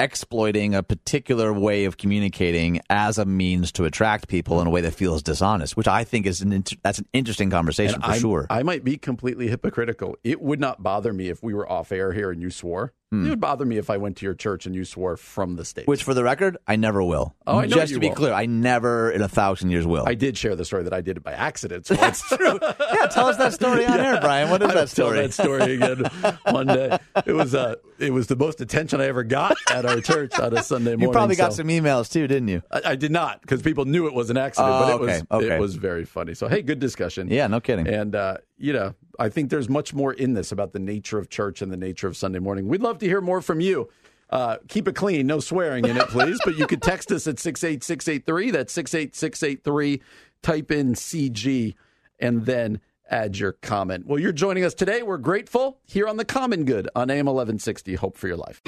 exploiting a particular way of communicating as a means to attract people in a way that feels dishonest, which I think is an inter- that's an interesting conversation and for I'm, sure. I might be completely hypocritical. It would not bother me if we were off air here and you swore. Mm. It would bother me if I went to your church and you swore from the stage. Which, for the record, I never will. Oh, I know Just you to be will. clear, I never in a thousand years will. I did share the story that I did it by accident. So that's true. Yeah, tell us that story on yeah. air, Brian. What is I that story? Tell that story again one day. It was uh, it was the most attention I ever got at our church on a Sunday morning. You probably got so. some emails too, didn't you? I, I did not, because people knew it was an accident, uh, but it okay, was okay. it was very funny. So hey, good discussion. Yeah, no kidding. And uh, you know. I think there's much more in this about the nature of church and the nature of Sunday morning. We'd love to hear more from you. Uh, keep it clean. No swearing in it, please. But you could text us at six eight six eight three. That's six eight six eight three. Type in C G and then add your comment. Well, you're joining us today. We're grateful here on The Common Good on A M eleven sixty. Hope for your life.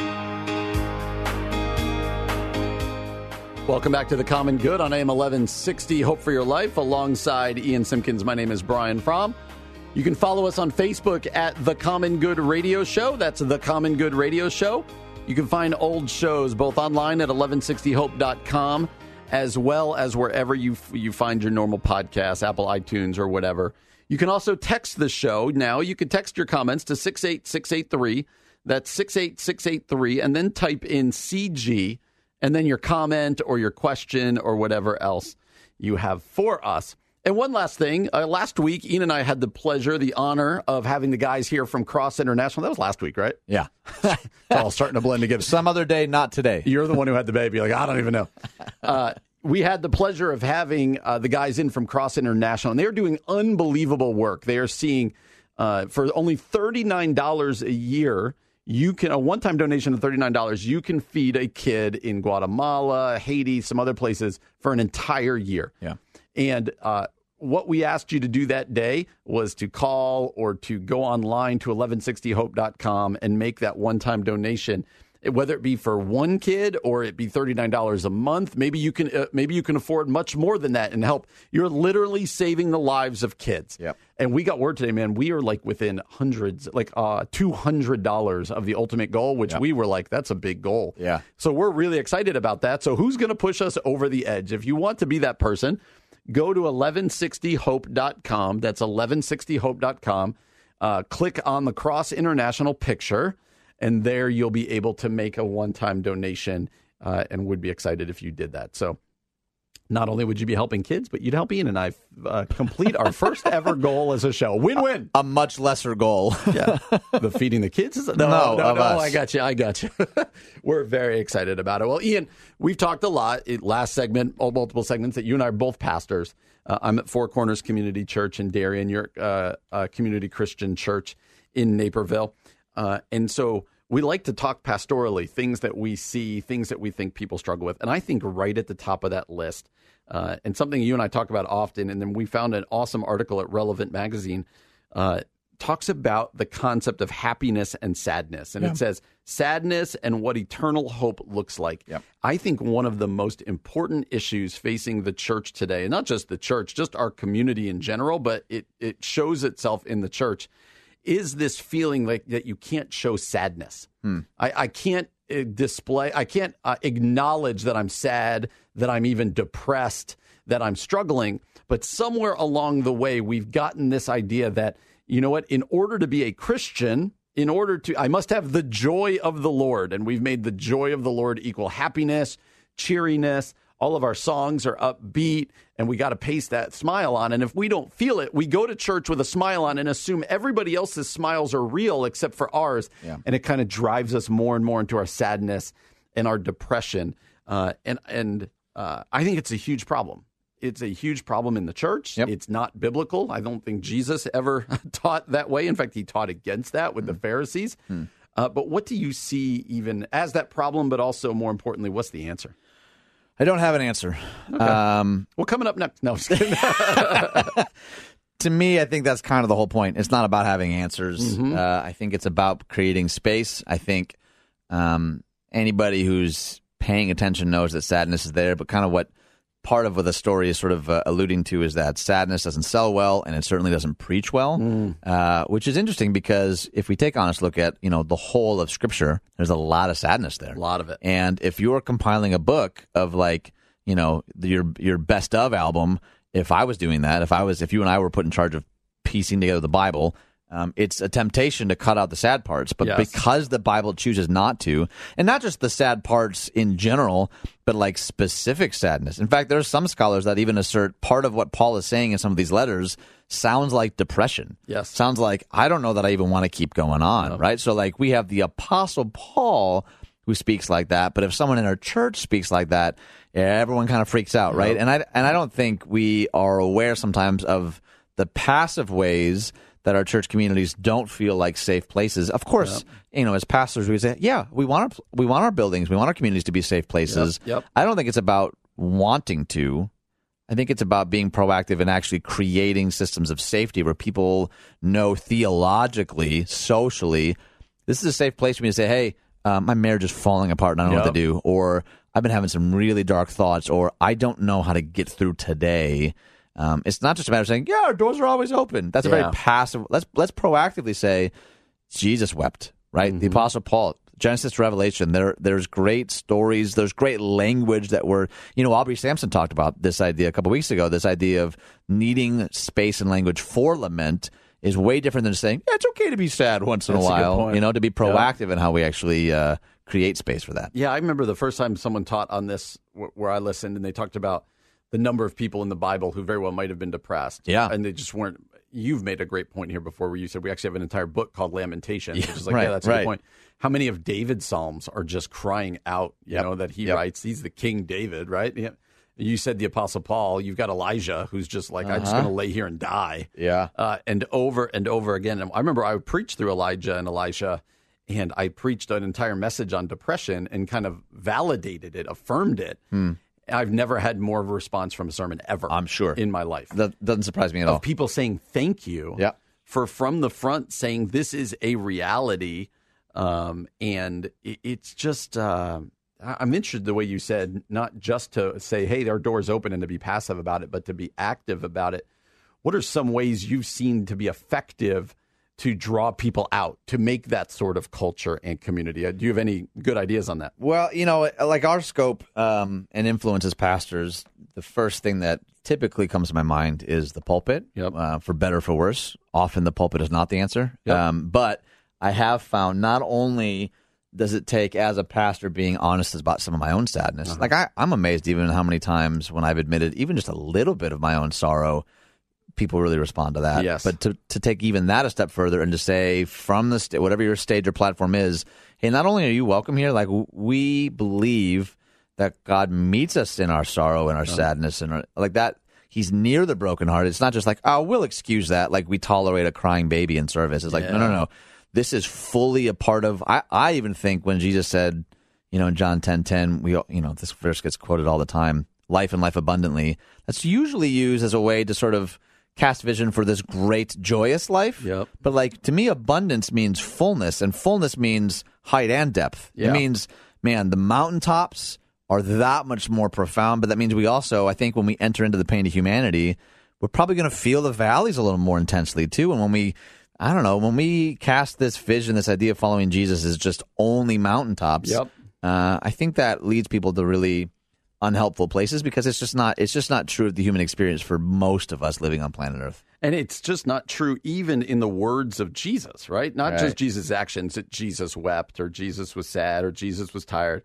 Welcome back to The Common Good on A M eleven sixty. Hope for your life. Alongside Ian Simkins, my name is Brian Fromm. You can follow us on Facebook at The Common Good Radio Show. That's The Common Good Radio Show. You can find old shows both online at eleven sixty hope dot com as well as wherever you you find your normal podcasts, Apple, iTunes, or whatever. You can also text the show now. You can text your comments to six eight six eight three. That's six eight six eight three. And then type in C G and then your comment or your question or whatever else you have for us. And one last thing, uh, last week, Ian and I had the pleasure, the honor of having the guys here from Cross International. That was last week, right? Yeah. It's all starting to blend together. Some other day, not today. You're the one who had the baby. Like, I don't even know. Uh, we had the pleasure of having uh, the guys in from Cross International, and they're doing unbelievable work. They are seeing, uh, for only thirty-nine dollars a year, you can a one-time donation of thirty-nine dollars, you can feed a kid in Guatemala, Haiti, some other places for an entire year. Yeah. And uh, what we asked you to do that day was to call or to go online to eleven sixty hope dot com and make that one-time donation, whether it be for one kid or it be thirty-nine dollars a month. Maybe you can uh, maybe you can afford much more than that and help. You're literally saving the lives of kids. Yep. And we got word today, man, we are like within hundreds, like uh, two hundred dollars of the ultimate goal, which yep. we were like, that's a big goal. Yeah. So we're really excited about that. So who's going to push us over the edge? If you want to be that person, go to eleven sixty hope dot com. That's eleven sixty hope dot com. Uh, click on the Cross International picture, and there you'll be able to make a one-time donation, uh, and would be excited if you did that. So not only would you be helping kids, but you'd help Ian and I uh, complete our first ever goal as a show. Win-win. A, a much lesser goal. Yeah. The feeding the kids? Is a, no, no, no, no I got you. I got you. We're very excited about it. Well, Ian, we've talked a lot. It, last segment, multiple segments, that you and I are both pastors. Uh, I'm at Four Corners Community Church in Darien. You're uh, a Community Christian Church in Naperville. Uh, and so we like to talk pastorally, things that we see, things that we think people struggle with. And I think right at the top of that list, uh, and something you and I talk about often, and then we found an awesome article at Relevant Magazine, uh, talks about the concept of happiness and sadness. And yeah. it says sadness and what eternal hope looks like. Yeah. I think one of the most important issues facing the church today, and not just the church, just our community in general, but it, it shows itself in the church, is this feeling like that you can't show sadness. Hmm. I, I can't display, I can't uh, acknowledge that I'm sad, that I'm even depressed, that I'm struggling. But somewhere along the way, we've gotten this idea that, you know what, in order to be a Christian, in order to, I must have the joy of the Lord. And we've made the joy of the Lord equal happiness, cheeriness. All of our songs are upbeat, and we got to paste that smile on. And if we don't feel it, we go to church with a smile on and assume everybody else's smiles are real except for ours. Yeah. And it kind of drives us more and more into our sadness and our depression. Uh, and and uh, I think it's a huge problem. It's a huge problem in the church. Yep. It's not biblical. I don't think Jesus ever taught that way. In fact, he taught against that with mm. the Pharisees. Mm. Uh, but what do you see even as that problem, but also more importantly, what's the answer? I don't have an answer. Okay. Um, well, coming up next. No, I'm just kidding. To me, I think that's kind of the whole point. It's not about having answers. Mm-hmm. Uh, I think it's about creating space. I think um, anybody who's paying attention knows that sadness is there, but kind of what part of what the story is sort of uh, alluding to is that sadness doesn't sell well, and it certainly doesn't preach well, mm. uh, which is interesting because if we take an honest look at, you know, the whole of Scripture, there's a lot of sadness there. A lot of it. And if you're compiling a book of, like, you know, your your best of album, if I was doing that, if I was, if you and I were put in charge of piecing together the Bible, um, it's a temptation to cut out the sad parts. But yes. because the Bible chooses not to, and not just the sad parts in general, but like specific sadness. In fact, there are some scholars that even assert part of what Paul is saying in some of these letters sounds like depression. Yes. Sounds like, I don't know that I even want to keep going on, no. right? So like we have the Apostle Paul who speaks like that, but if someone in our church speaks like that, everyone kind of freaks out, right? Yep. And I, and I don't think we are aware sometimes of the passive ways that our church communities don't feel like safe places. Of course, yep. you know, as pastors, we say, yeah, we want our, we want our buildings, we want our communities to be safe places. Yep, yep. I don't think it's about wanting to. I think it's about being proactive and actually creating systems of safety where people know theologically, socially, this is a safe place for me to say, hey, uh, my marriage is falling apart and I don't yep. know what to do, or I've been having some really dark thoughts, or I don't know how to get through today. Um, it's not just a matter of saying, yeah, our doors are always open. That's a yeah. very passive. Let's let's proactively say Jesus wept, right? Mm-hmm. The Apostle Paul, Genesis to Revelation, there, there's great stories. There's great language that we're, you know, Aubrey Sampson talked about this idea a couple weeks ago, this idea of needing space and language for lament is way different than saying, yeah, it's okay to be sad once in That's a while, a you know, to be proactive yeah. in how we actually uh, create space for that. Yeah, I remember the first time someone taught on this where I listened and they talked about the number of people in the Bible who very well might have been depressed. Yeah. And they just weren't. You've made a great point here before where you said we actually have an entire book called Lamentations, yeah, which is like, right, yeah, that's right. a good point. How many of David's Psalms are just crying out, you yep. know, that he yep. writes? He's the King David, right? Yeah. You said the Apostle Paul. You've got Elijah, who's just like, uh-huh. I'm just going to lay here and die. Yeah. Uh, and over and over again. And I remember I would preach through Elijah and Elisha, and I preached an entire message on depression and kind of validated it, affirmed it. Hmm. I've never had more of a response from a sermon ever. I'm sure. In my life. That doesn't surprise me at all. Of people saying thank you yeah. for from the front saying this is a reality. Um, and it, it's just, uh, I'm interested the way you said, not just to say, hey, our door's open and to be passive about it, but to be active about it. What are some ways you've seen to be effective to draw people out, to make that sort of culture and community? Do you have any good ideas on that? Well, you know, like our scope um, and influence as pastors, the first thing that typically comes to my mind is the pulpit, yep. uh, for better or for worse. Often the pulpit is not the answer. Yep. Um, but I have found not only does it take, as a pastor, being honest about some of my own sadness. Uh-huh. Like I, I'm amazed even how many times when I've admitted even just a little bit of my own sorrow, people really respond to that. Yes. But to, to take even that a step further and to say from the st- whatever your stage or platform is, hey, not only are you welcome here, like w- we believe that God meets us in our sorrow and our oh. sadness and our, like that. He's near the brokenhearted. It's not just like, oh, we'll excuse that. Like we tolerate a crying baby in service. It's like, yeah. no, no, no. This is fully a part of, I, I even think when Jesus said, you know, in John ten ten, we, you know, this verse gets quoted all the time, life and life abundantly. That's usually used as a way to sort of cast vision for this great, joyous life. Yep. But like to me, abundance means fullness, and fullness means height and depth. Yeah. It means, man, the mountaintops are that much more profound, but that means we also, I think when we enter into the pain of humanity, we're probably going to feel the valleys a little more intensely too. And when we, I don't know, when we cast this vision, this idea of following Jesus is just only mountaintops, yep. uh, I think that leads people to really unhelpful places, because it's just not it's just not true of the human experience for most of us living on planet Earth. And it's just not true even in the words of Jesus, right? Not right. just Jesus' actions, that Jesus wept or Jesus was sad or Jesus was tired.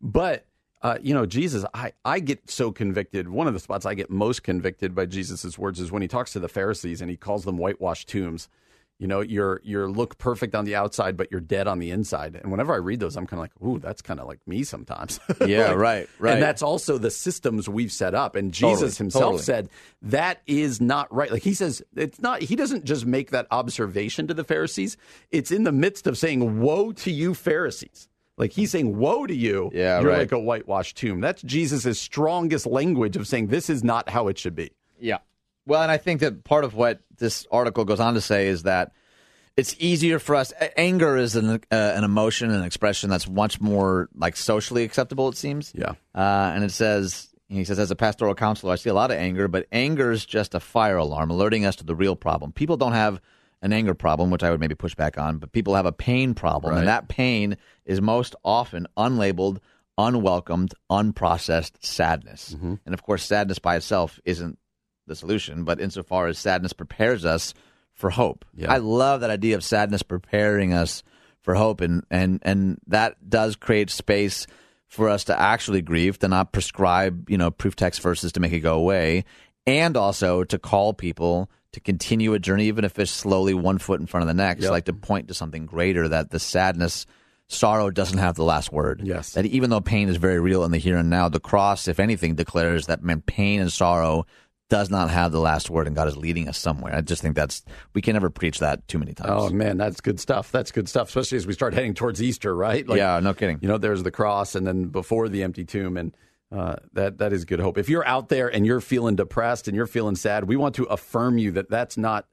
But, uh, you know, Jesus, I, I get so convicted. One of the spots I get most convicted by Jesus' words is when he talks to the Pharisees and he calls them whitewashed tombs. You know, you're you're look perfect on the outside, but you're dead on the inside. And whenever I read those, I'm kind of like, ooh, that's kind of like me sometimes. Yeah, like, right, right. And that's also the systems we've set up. And Jesus totally, himself totally. said, that is not right. Like he says, it's not, he doesn't just make that observation to the Pharisees. It's in the midst of saying, woe to you, Pharisees. Like he's saying, woe to you. Yeah, you're right. Like a whitewashed tomb. That's Jesus' strongest language of saying, this is not how it should be. Yeah. Well, and I think that part of what this article goes on to say is that it's easier for us. Anger is an uh, an emotion, an expression that's much more like socially acceptable, it seems. Yeah. Uh, and it says, he says, as a pastoral counselor, I see a lot of anger, but anger is just a fire alarm alerting us to the real problem. People don't have an anger problem, which I would maybe push back on, but people have a pain problem. Right. And that pain is most often unlabeled, unwelcomed, unprocessed sadness. Mm-hmm. And of course, sadness by itself isn't the solution, but insofar as sadness prepares us for hope. Yeah. I love that idea of sadness preparing us for hope, and and and that does create space for us to actually grieve, to not prescribe, you know, proof text verses to make it go away, and also to call people to continue a journey, even if it's slowly one foot in front of the next, yep. like to point to something greater, that the sadness, sorrow doesn't have the last word. Yes. That even though pain is very real in the here and now, the cross, if anything, declares that, man, pain and sorrow does not have the last word, and God is leading us somewhere. I just think that's, we can never preach that too many times. Oh, man, that's good stuff. That's good stuff, especially as we start heading towards Easter, right? Like, yeah, no kidding. You know, there's the cross, and then before the empty tomb, and uh, that that is good hope. If you're out there and you're feeling depressed and you're feeling sad, we want to affirm you that that's not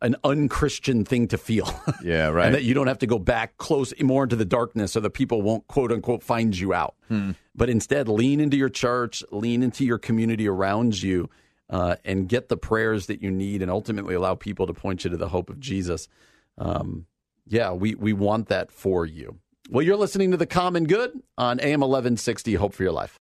an unchristian thing to feel. Yeah, right. And that you don't have to go back close more into the darkness so that people won't, quote unquote, find you out. Hmm. But instead, lean into your church, lean into your community around you, Uh, and get the prayers that you need, and ultimately allow people to point you to the hope of Jesus. Um, yeah, we, we want that for you. Well, you're listening to The Common Good on A M eleven sixty, Hope for Your Life.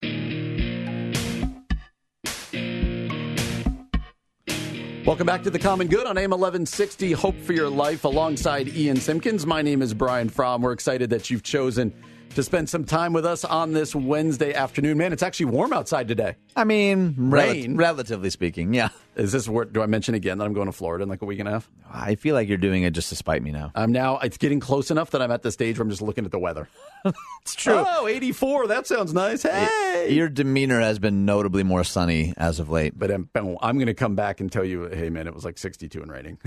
Welcome back to The Common Good on A M eleven sixty, Hope for Your Life, alongside Ian Simkins. My name is Brian Fromm. We're excited that you've chosen to spend some time with us on this Wednesday afternoon. Man, it's actually warm outside today. I mean, rain. Rel- relatively speaking, yeah. Is this where, do I mention again that I'm going to Florida in like a week and a half? I feel like you're doing it just to spite me now. I'm now, it's getting close enough that I'm at the stage where I'm just looking at the weather. It's true. Oh, eighty-four, that sounds nice. Hey! It, your demeanor has been notably more sunny as of late. But I'm, I'm going to come back and tell you, hey man, it was like sixty-two and raining.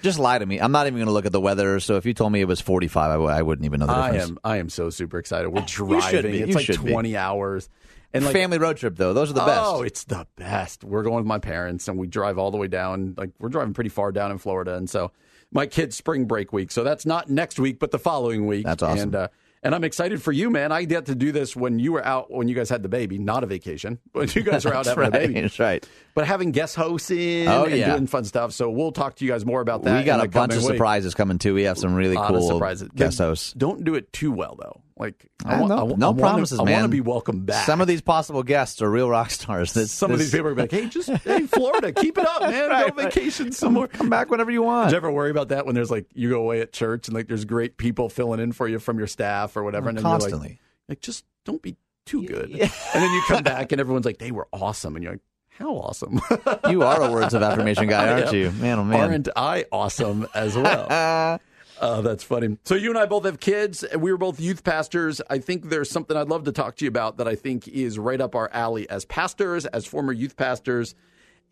Just lie to me. I'm not even going to look at the weather, so if you told me it was forty-five, I, w- I wouldn't even know the difference. I am, I am so super excited. We're driving. It's you like twenty be. hours. And like, family road trip, though. Those are the best. Oh, it's the best. We're going with my parents, and we drive all the way down. Like, we're driving pretty far down in Florida. And so my kids' spring break week. So that's not next week, but the following week. That's awesome. And, uh, and I'm excited for you, man. I get to do this when you were out, when you guys had the baby. Not a vacation, but you guys are out having right, the baby. That's right. But having guest hosts in oh, and yeah. doing fun stuff. So we'll talk to you guys more about that. We got a bunch of week. surprises coming, too. We have some really cool guest hosts. Don't do it too well, though. Like I, I want, know, I, no I promises, wanna, man. I want to be welcomed back. Some of these possible guests are real rock stars. This, Some this... of these people are like, hey, just hey, Florida, keep it up, man. Right, go vacation right. somewhere. Come back whenever you want. Did you ever worry about that when there's like you go away at church and like there's great people filling in for you from your staff or whatever, oh, and then constantly. You're like, like just don't be too good. Yeah. And then you come back and everyone's like, they were awesome, and you're like, how awesome? You are a words of affirmation guy, aren't you, man? Oh man, aren't I awesome as well? Oh, uh, that's funny. So you and I both have kids. We were both youth pastors. I think there's something I'd love to talk to you about that I think is right up our alley as pastors, as former youth pastors,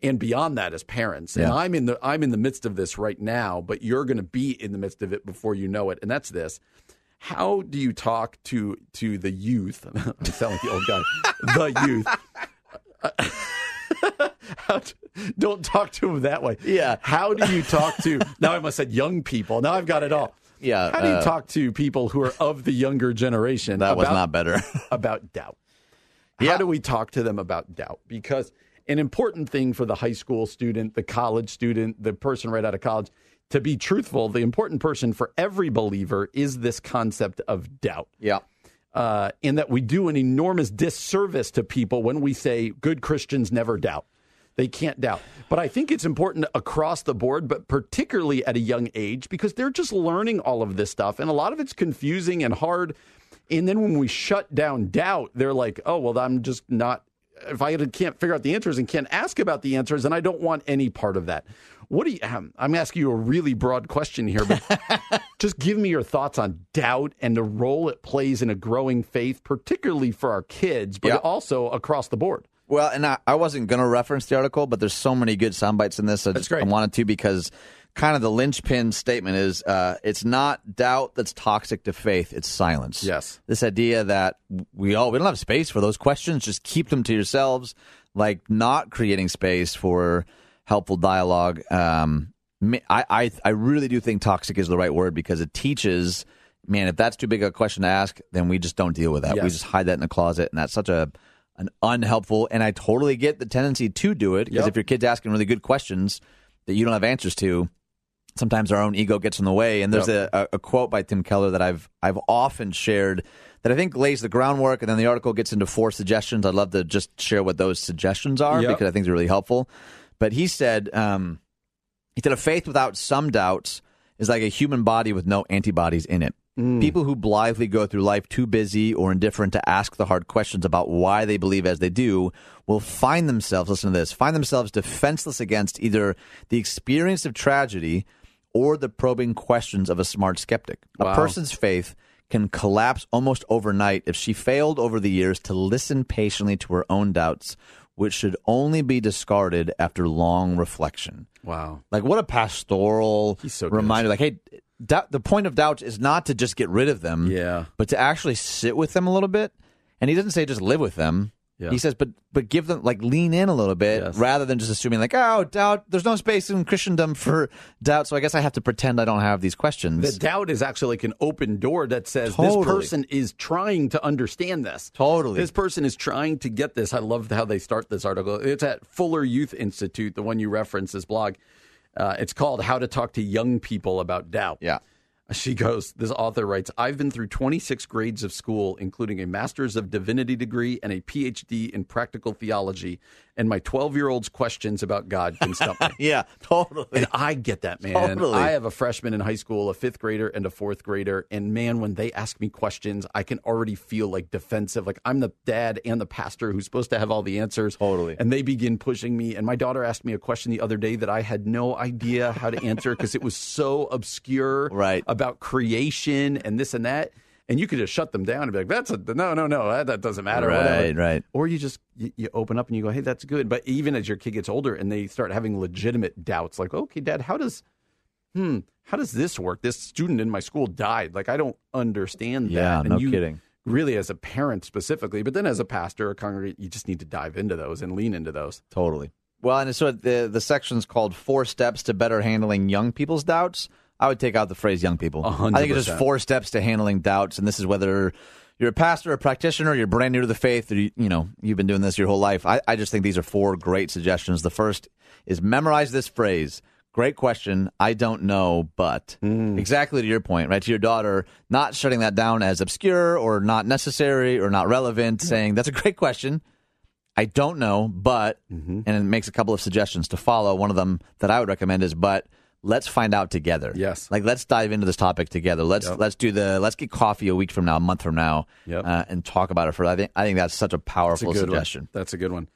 and beyond that as parents. Yeah. And I'm in the I'm in the midst of this right now, but you're going to be in the midst of it before you know it. And that's this. How do you talk to to the youth? I'm sounding like the old guy. The youth. how to, don't talk to them that way. Yeah. How do you talk to, now I must have said young people. Now I've got it all. Yeah. How do you uh, talk to people who are of the younger generation? That about, was not better. about doubt. How yeah. do we talk to them about doubt? Because an important thing for the high school student, the college student, the person right out of college, to be truthful, the important person for every believer is this concept of doubt. Yeah. Uh, in that we do an enormous disservice to people when we say good Christians never doubt. They can't doubt. But I think it's important across the board, but particularly at a young age, because they're just learning all of this stuff. And a lot of it's confusing and hard. And then when we shut down doubt, they're like, oh, well, I'm just not, if I can't figure out the answers and can't ask about the answers, and I don't want any part of that. What do you, um, I'm asking you a really broad question here, but just give me your thoughts on doubt and the role it plays in a growing faith, particularly for our kids, but yep. also across the board. Well, and I, I wasn't going to reference the article, but there's so many good sound bites in this. I just I wanted to because kind of the linchpin statement is uh, it's not doubt that's toxic to faith. It's silence. Yes. This idea that we all we don't have space for those questions. Just keep them to yourselves, like not creating space for helpful dialogue. Um, I, I I really do think toxic is the right word because it teaches, man, if that's too big a question to ask, then we just don't deal with that. Yes. We just hide that in the closet. And that's such a... an unhelpful, and I totally get the tendency to do it, because yep. if your kid's asking really good questions that you don't have answers to, sometimes our own ego gets in the way. And there's yep. a, a quote by Tim Keller that I've I've often shared that I think lays the groundwork, and then the article gets into four suggestions. I'd love to just share what those suggestions are, yep. because I think they're really helpful. But he said, um, he said, a faith without some doubts is like a human body with no antibodies in it. Mm. People who blithely go through life too busy or indifferent to ask the hard questions about why they believe as they do will find themselves, listen to this, find themselves defenseless against either the experience of tragedy or the probing questions of a smart skeptic. Wow. A person's faith can collapse almost overnight if she failed over the years to listen patiently to her own doubts, which should only be discarded after long reflection. Wow. Like what a pastoral so reminder. Good. Like, hey... Doubt, the point of doubt is not to just get rid of them, yeah. but to actually sit with them a little bit. And he doesn't say just live with them. Yeah. He says, but but give them, like, lean in a little bit, yes. rather than just assuming, like, oh, doubt, there's no space in Christendom for doubt, so I guess I have to pretend I don't have these questions. The doubt is actually like an open door that says totally. This person is trying to understand this. Totally. This person is trying to get this. I love how they start this article. It's at Fuller Youth Institute, the one you referenced, this blog. Uh, it's called How to Talk to Young People About Doubt. Yeah. She goes, this author writes, I've been through twenty-six grades of school, including a Master's of Divinity degree and a P H D in Practical Theology, and my twelve-year-old's questions about God can stump me. Yeah, totally. And I get that, man. Totally. I have a freshman in high school, a fifth grader, and a fourth grader, and man, when they ask me questions, I can already feel, like, defensive. Like, I'm the dad and the pastor who's supposed to have all the answers. Totally. And they begin pushing me, and my daughter asked me a question the other day that I had no idea how to answer because it was so obscure. Right. About creation and this and that, and you could just shut them down and be like, "That's a no, no, no, that, that doesn't matter." Right, whatever. Right. Or you just you, you open up and you go, "Hey, that's good." But even as your kid gets older and they start having legitimate doubts, like, "Okay, Dad, how does, hmm, how does this work? This student in my school died. Like, I don't understand that." Yeah, and no you, kidding. Really, as a parent specifically, but then as a pastor or congregant, you just need to dive into those and lean into those. Totally. Well, and so the the section's called Four Steps to Better Handling Young People's Doubts. I would take out the phrase young people. one hundred percent. I think it's just four steps to handling doubts, and this is whether you're a pastor, a practitioner, you're brand new to the faith, or you, you know, you've been doing this your whole life. I, I just think these are four great suggestions. The first is memorize this phrase. Great question. I don't know, but mm. exactly to your point, right? To your daughter, not shutting that down as obscure or not necessary or not relevant, mm. saying that's a great question. I don't know, but, mm-hmm. and it makes a couple of suggestions to follow. One of them that I would recommend is, but, let's find out together. Yes. Like, let's dive into this topic together. Let's yep. let's do the let's get coffee a week from now, a month from now, yep. uh, and talk about it further. I think I think that's such a powerful that's a suggestion. One. That's a good one.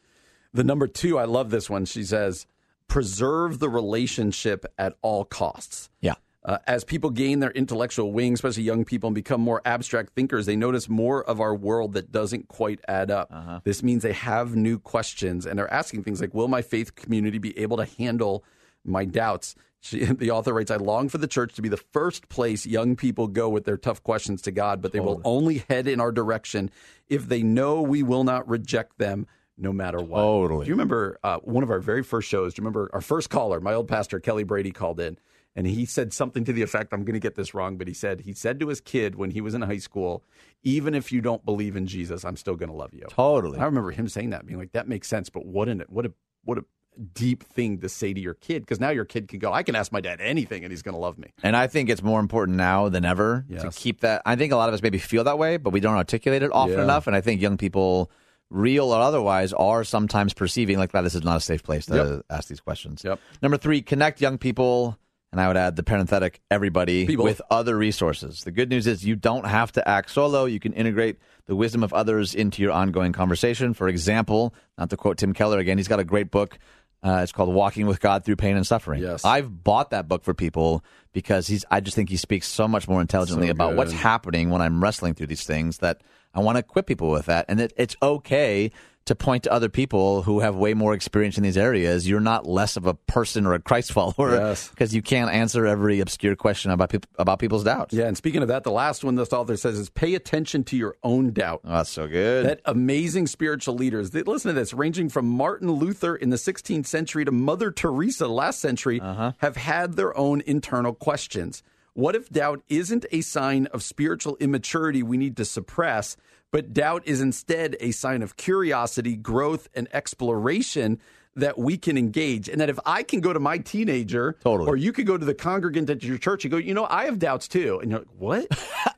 The number two, I love this one. She says, preserve the relationship at all costs. Yeah. Uh, as people gain their intellectual wings, especially young people, and become more abstract thinkers, they notice more of our world that doesn't quite add up. Uh-huh. This means they have new questions and are asking things like, will my faith community be able to handle my doubts? She, the author writes, I long for the church to be the first place young people go with their tough questions to God, but they will only head in our direction if they know we will not reject them no matter what. Totally. Do you remember uh, one of our very first shows? Do you remember our first caller? My old pastor, Kelly Brady, called in, and he said something to the effect, I'm going to get this wrong, but he said, he said to his kid when he was in high school, even if you don't believe in Jesus, I'm still going to love you. Totally. I remember him saying that, being like, that makes sense, but what in it? What a, what a deep thing to say to your kid, because now your kid can go, I can ask my dad anything and he's going to love me. And I think it's more important now than ever yes. to keep that. I think a lot of us maybe feel that way, but we don't articulate it often yeah. enough. And I think young people, real or otherwise, are sometimes perceiving like that this is not a safe place to yep. ask these questions. Yep. Number three, connect young people. And I would add the parenthetic, everybody, people. With other resources. The good news is you don't have to act solo. You can integrate the wisdom of others into your ongoing conversation. For example, not to quote Tim Keller again, he's got a great book. Uh, it's called Walking with God Through Pain and Suffering. Yes. I've bought that book for people because he's. I just think he speaks so much more intelligently so about what's happening when I'm wrestling through these things that I want to equip people with that. And that it's okay to point to other people who have way more experience in these areas. You're not less of a person or a Christ follower yes. because you can't answer every obscure question about, pe- about people's doubts. Yeah, and speaking of that, the last one this author says is pay attention to your own doubt. Oh, that's so good. That amazing spiritual leaders, they, listen to this, ranging from Martin Luther in the sixteenth century to Mother Teresa last century, uh-huh. have had their own internal questions. What if doubt isn't a sign of spiritual immaturity we need to suppress, but doubt is instead a sign of curiosity, growth, and exploration that we can engage? And that if I can go to my teenager totally. Or you could go to the congregant at your church and go, you know, I have doubts too. And you're like, what?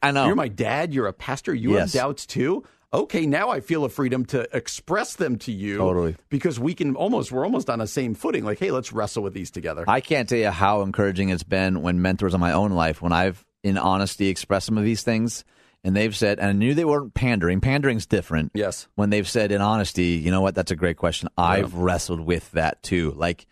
I know. You're my dad. You're a pastor. You yes. have doubts too? Okay, now I feel a freedom to express them to you totally. Because we can almost, we're almost on the same footing. Like, hey, let's wrestle with these together. I can't tell you how encouraging it's been when mentors in my own life, when I've in honesty expressed some of these things and they've said, and I knew they weren't pandering. Pandering's different. Yes. When they've said in honesty, you know what? That's a great question. I've yeah. wrestled with that too. Like,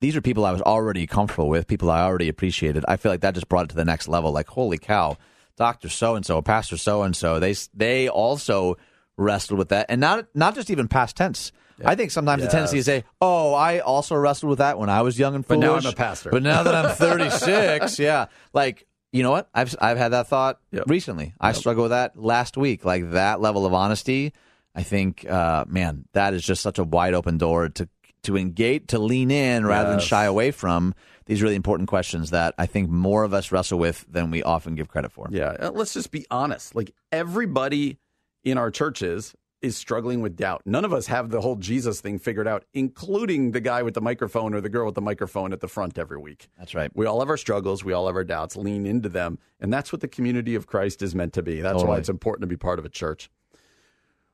these are people I was already comfortable with, people I already appreciated. I feel like that just brought it to the next level. Like, holy cow. Doctor so-and-so, Pastor so-and-so, they they also wrestled with that. And not not just even past tense. Yeah. I think sometimes yes. the tendency is to say, oh, I also wrestled with that when I was young and foolish. But now I'm a pastor. But now that I'm thirty-six, yeah. Like, you know what? I've I've had that thought yep. recently. Yep. I struggled with that last week. Like, that level of honesty, I think, uh, man, that is just such a wide-open door to to engage, to lean in rather yes. than shy away from these really important questions that I think more of us wrestle with than we often give credit for. Yeah. Let's just be honest. Like, everybody in our churches is struggling with doubt. None of us have the whole Jesus thing figured out, including the guy with the microphone or the girl with the microphone at the front every week. That's right. We all have our struggles. We all have our doubts. Lean into them. And that's what the community of Christ is meant to be. That's totally. Why it's important to be part of a church.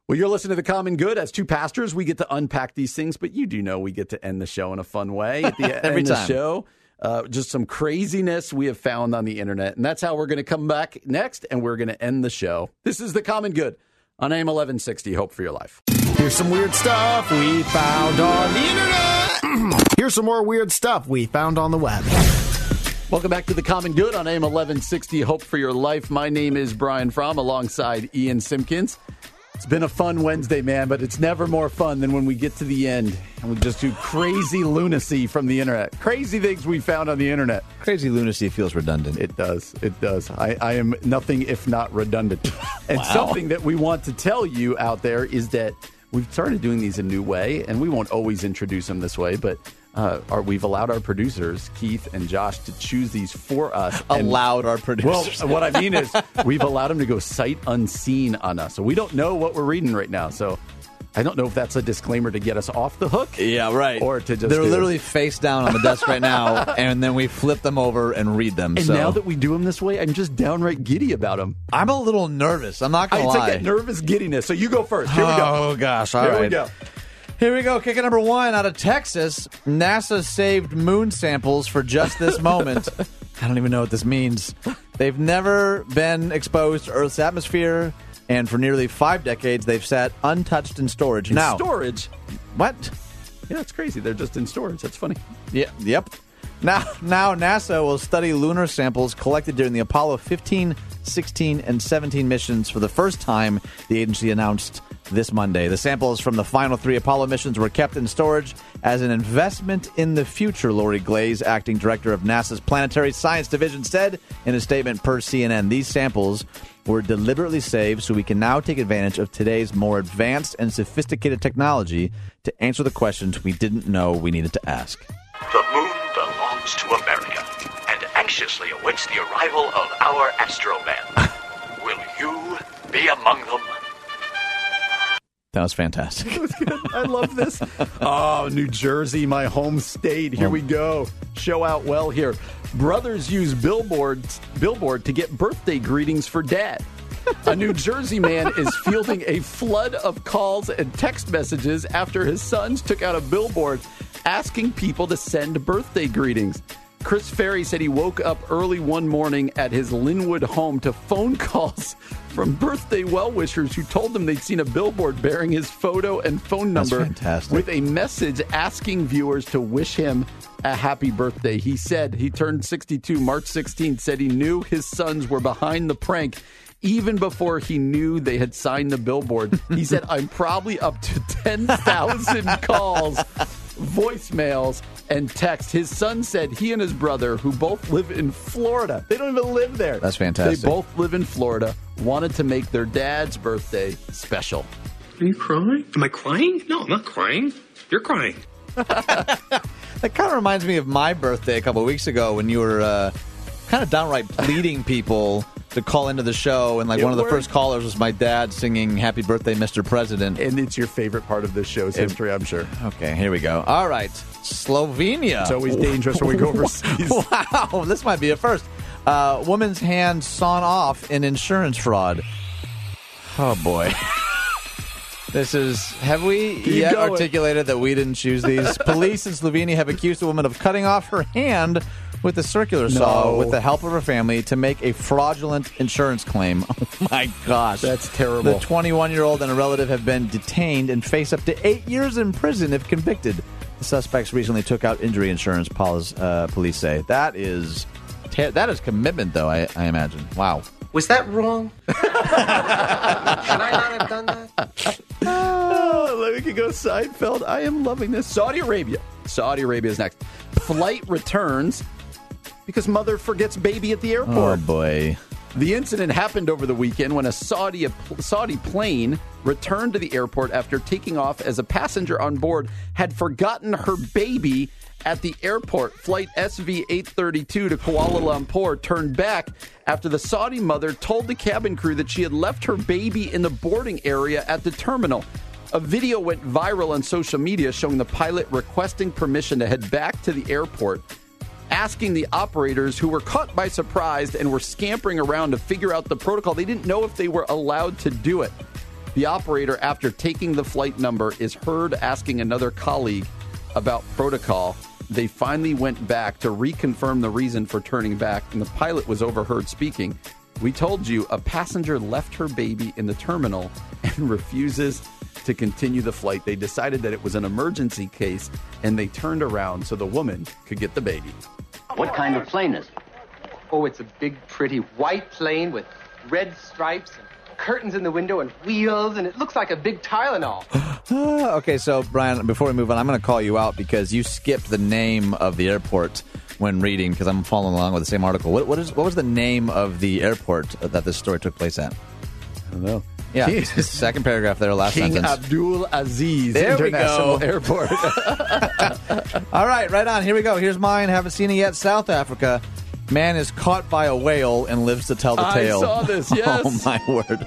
Well, you're listening to The Common Good. As two pastors, we get to unpack these things, but you do know we get to end the show in a fun way at the every end time. Of the show. Uh, just some craziness we have found on the internet, and that's how we're going to come back next, and we're going to end the show. This is The Common Good on A M eleven sixty, Hope for Your Life. Here's some weird stuff we found on the internet. Here's some more weird stuff we found on the web. Welcome back to The Common Good on A M eleven sixty, Hope for Your Life. My name is Brian Fromm, alongside Ian Simpkins. It's been a fun Wednesday, man, but it's never more fun than when we get to the end and we just do crazy lunacy from the internet. Crazy things we found on the internet. Crazy lunacy feels redundant. It does. It does. I, I am nothing if not redundant. And wow. something that we want to tell you out there is that we've started doing these a new way, and we won't always introduce them this way, but uh, our, we've allowed our producers, Keith and Josh, to choose these for us. And, allowed our producers. Well, what I mean is we've allowed them to go sight unseen on us. So we don't know what we're reading right now. So I don't know if that's a disclaimer to get us off the hook. Yeah, right. Or to just They're do. Literally face down on the desk right now, and then we flip them over and read them. And so. Now that we do them this way, I'm just downright giddy about them. I'm a little nervous. I'm not going to lie. It's like a nervous giddiness. So you go first. Here we go. Oh, gosh. All Here right. Here we go. Here we go. Kicker number one out of Texas. NASA saved moon samples for just this moment. I don't even know what this means. They've never been exposed to Earth's atmosphere, and for nearly five decades, they've sat untouched in storage. In now, storage? What? Yeah, it's crazy. They're just in storage. That's funny. Yeah. Yep. Now, now NASA will study lunar samples collected during the Apollo fifteen, sixteen, and seventeen missions for the first time, the agency announced this Monday. The samples from the final three Apollo missions were kept in storage as an investment in the future, Lori Glaze, acting director of NASA's Planetary Science Division, said in a statement per C N N. These samples were deliberately saved so we can now take advantage of today's more advanced and sophisticated technology to answer the questions we didn't know we needed to ask. The moon belongs to America and anxiously awaits the arrival of our Astroman. Will you be among them? That was fantastic. It was good. I love this. Oh, New Jersey, my home state. Here we go. Show out well here. Brothers use billboards, billboard to get birthday greetings for dad. A New Jersey man is fielding a flood of calls and text messages after his sons took out a billboard asking people to send birthday greetings. Chris Ferry said he woke up early one morning at his Linwood home to phone calls from birthday well-wishers who told them they'd seen a billboard bearing his photo and phone number with a message asking viewers to wish him a happy birthday. He said he turned sixty-two March sixteenth, said he knew his sons were behind the prank even before he knew they had signed the billboard. He said, I'm probably up to ten thousand calls, voicemails, and text. His son said he and his brother, who both live in Florida, they don't even live there. That's fantastic. They both live in Florida, wanted to make their dad's birthday special. Are you crying? Am I crying? No, I'm not crying. You're crying. That kind of reminds me of my birthday a couple of weeks ago when you were uh, kind of downright pleading people to call into the show, and like it one of the worked. First callers was my dad singing Happy Birthday, Mister President. And it's your favorite part of this show's it, history, I'm sure. Okay, here we go. All right, Slovenia. It's always dangerous when we go overseas. Wow, this might be a first. Uh, woman's hand sawn off in insurance fraud. Oh, boy. This is, have we Keep yet going. Articulated that we didn't choose these? Police in Slovenia have accused a woman of cutting off her hand with a circular saw no. with the help of her family to make a fraudulent insurance claim. Oh, my gosh. That's terrible. The twenty-one-year-old and a relative have been detained and face up to eight years in prison if convicted. The suspects recently took out injury insurance, uh, police say. That is ter- that is commitment, though, I, I imagine. Wow. Was that wrong? Should I not have done that? Oh, we could go Seinfeld. I am loving this. Saudi Arabia. Saudi Arabia is next. Flight returns because mother forgets baby at the airport. Oh, boy. The incident happened over the weekend when a Saudi Saudi plane returned to the airport after taking off as a passenger on board had forgotten her baby at the airport. Flight S V eight thirty-two to Kuala Lumpur turned back after the Saudi mother told the cabin crew that she had left her baby in the boarding area at the terminal. A video went viral on social media showing the pilot requesting permission to head back to the airport, asking the operators, who were caught by surprise and were scampering around to figure out the protocol. They didn't know if they were allowed to do it. The operator, after taking the flight number, is heard asking another colleague about protocol. They finally went back to reconfirm the reason for turning back, and the pilot was overheard speaking. We told you a passenger left her baby in the terminal and refuses to continue the flight. They decided that it was an emergency case, and they turned around so the woman could get the baby. What kind of plane is it? Oh, it's a big, pretty white plane with red stripes and curtains in the window and wheels, and it looks like a big Tylenol. Okay, so, Brian, before we move on, I'm going to call you out because you skipped the name of the airport when reading, because I'm following along with the same article. What, what, is, what was the name of the airport that this story took place at? I don't know. Yeah, Jesus. Second paragraph there, last King sentence. King Abdul Aziz there International Airport. All right, right on. Here we go. Here's mine. Haven't seen it yet. South Africa. Man is caught by a whale and lives to tell the I tale. I saw this, yes. Oh, my word.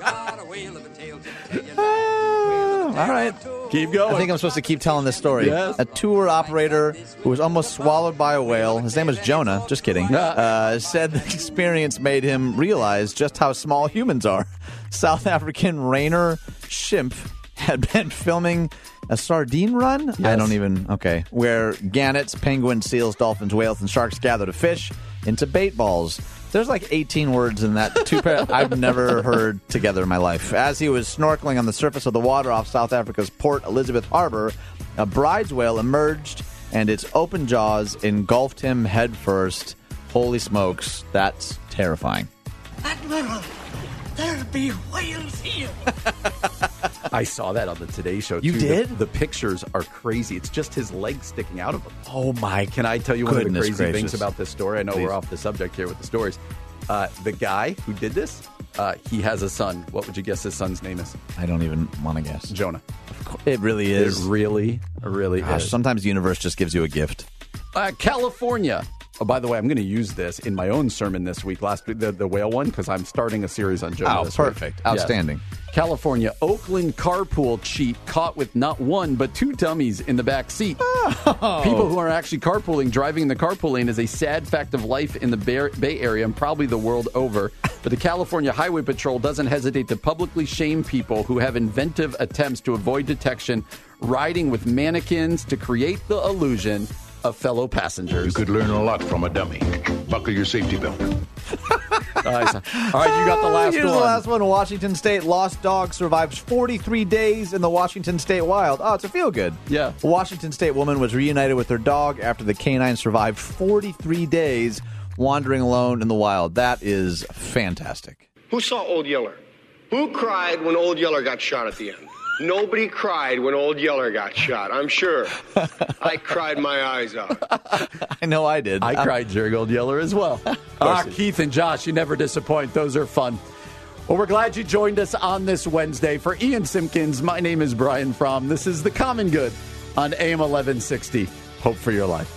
Got a whale of a tale to tell you. All right. Keep going. I think I'm supposed to keep telling this story. Yes. A tour operator who was almost swallowed by a whale, his name was Jonah, just kidding, uh, said the experience made him realize just how small humans are. South African Rainer Schimpf had been filming a sardine run? Yes. I don't even... Okay. Where gannets, penguins, seals, dolphins, whales, and sharks gather to fish into bait balls. There's like eighteen words in that two pair I've never heard together in my life. As he was snorkeling on the surface of the water off South Africa's Port Elizabeth Harbor, a Bryde's whale emerged and its open jaws engulfed him head first. Holy smokes, that's terrifying. That little, they're be whales here. I saw that on the Today Show, too. You did? The, the pictures are crazy. It's just his legs sticking out of him. Oh, my. Can I tell you one of the crazy gracious. things about this story? I know Please. we're off the subject here with the stories. Uh, the guy who did this, uh, he has a son. What would you guess his son's name is? I don't even want to guess. Jonah. Of course. It really is. It really, really Gosh, is. Sometimes the universe just gives you a gift. Uh, California. Oh, by the way, I'm going to use this in my own sermon this week, last week, the, the whale one, because I'm starting a series on Jonah. Oh, this perfect. Week. Outstanding. Yes. California, Oakland carpool cheat caught with not one, but two dummies in the back seat. Oh. People who are actually carpooling, driving in the carpool lane is a sad fact of life in the Bay Area and probably the world over. But the California Highway Patrol doesn't hesitate to publicly shame people who have inventive attempts to avoid detection, riding with mannequins to create the illusion of fellow passengers. You could learn a lot from a dummy. Buckle your safety belt. Nice. All right, you got the last Here's one. Here's the last one. Washington State lost dog survives forty-three days in the Washington State wild. Oh, it's a feel-good. Yeah. A Washington State woman was reunited with her dog after the canine survived forty-three days wandering alone in the wild. That is fantastic. Who saw Old Yeller? Who cried when Old Yeller got shot at the end? Nobody cried when Old Yeller got shot, I'm sure. I cried my eyes out. I know I did. I I'm... cried during Old Yeller as well. Ah, Keith and Josh, you never disappoint. Those are fun. Well, we're glad you joined us on this Wednesday. For Ian Simkins, my name is Brian Fromm. This is The Common Good on A M eleven sixty. Hope for your life.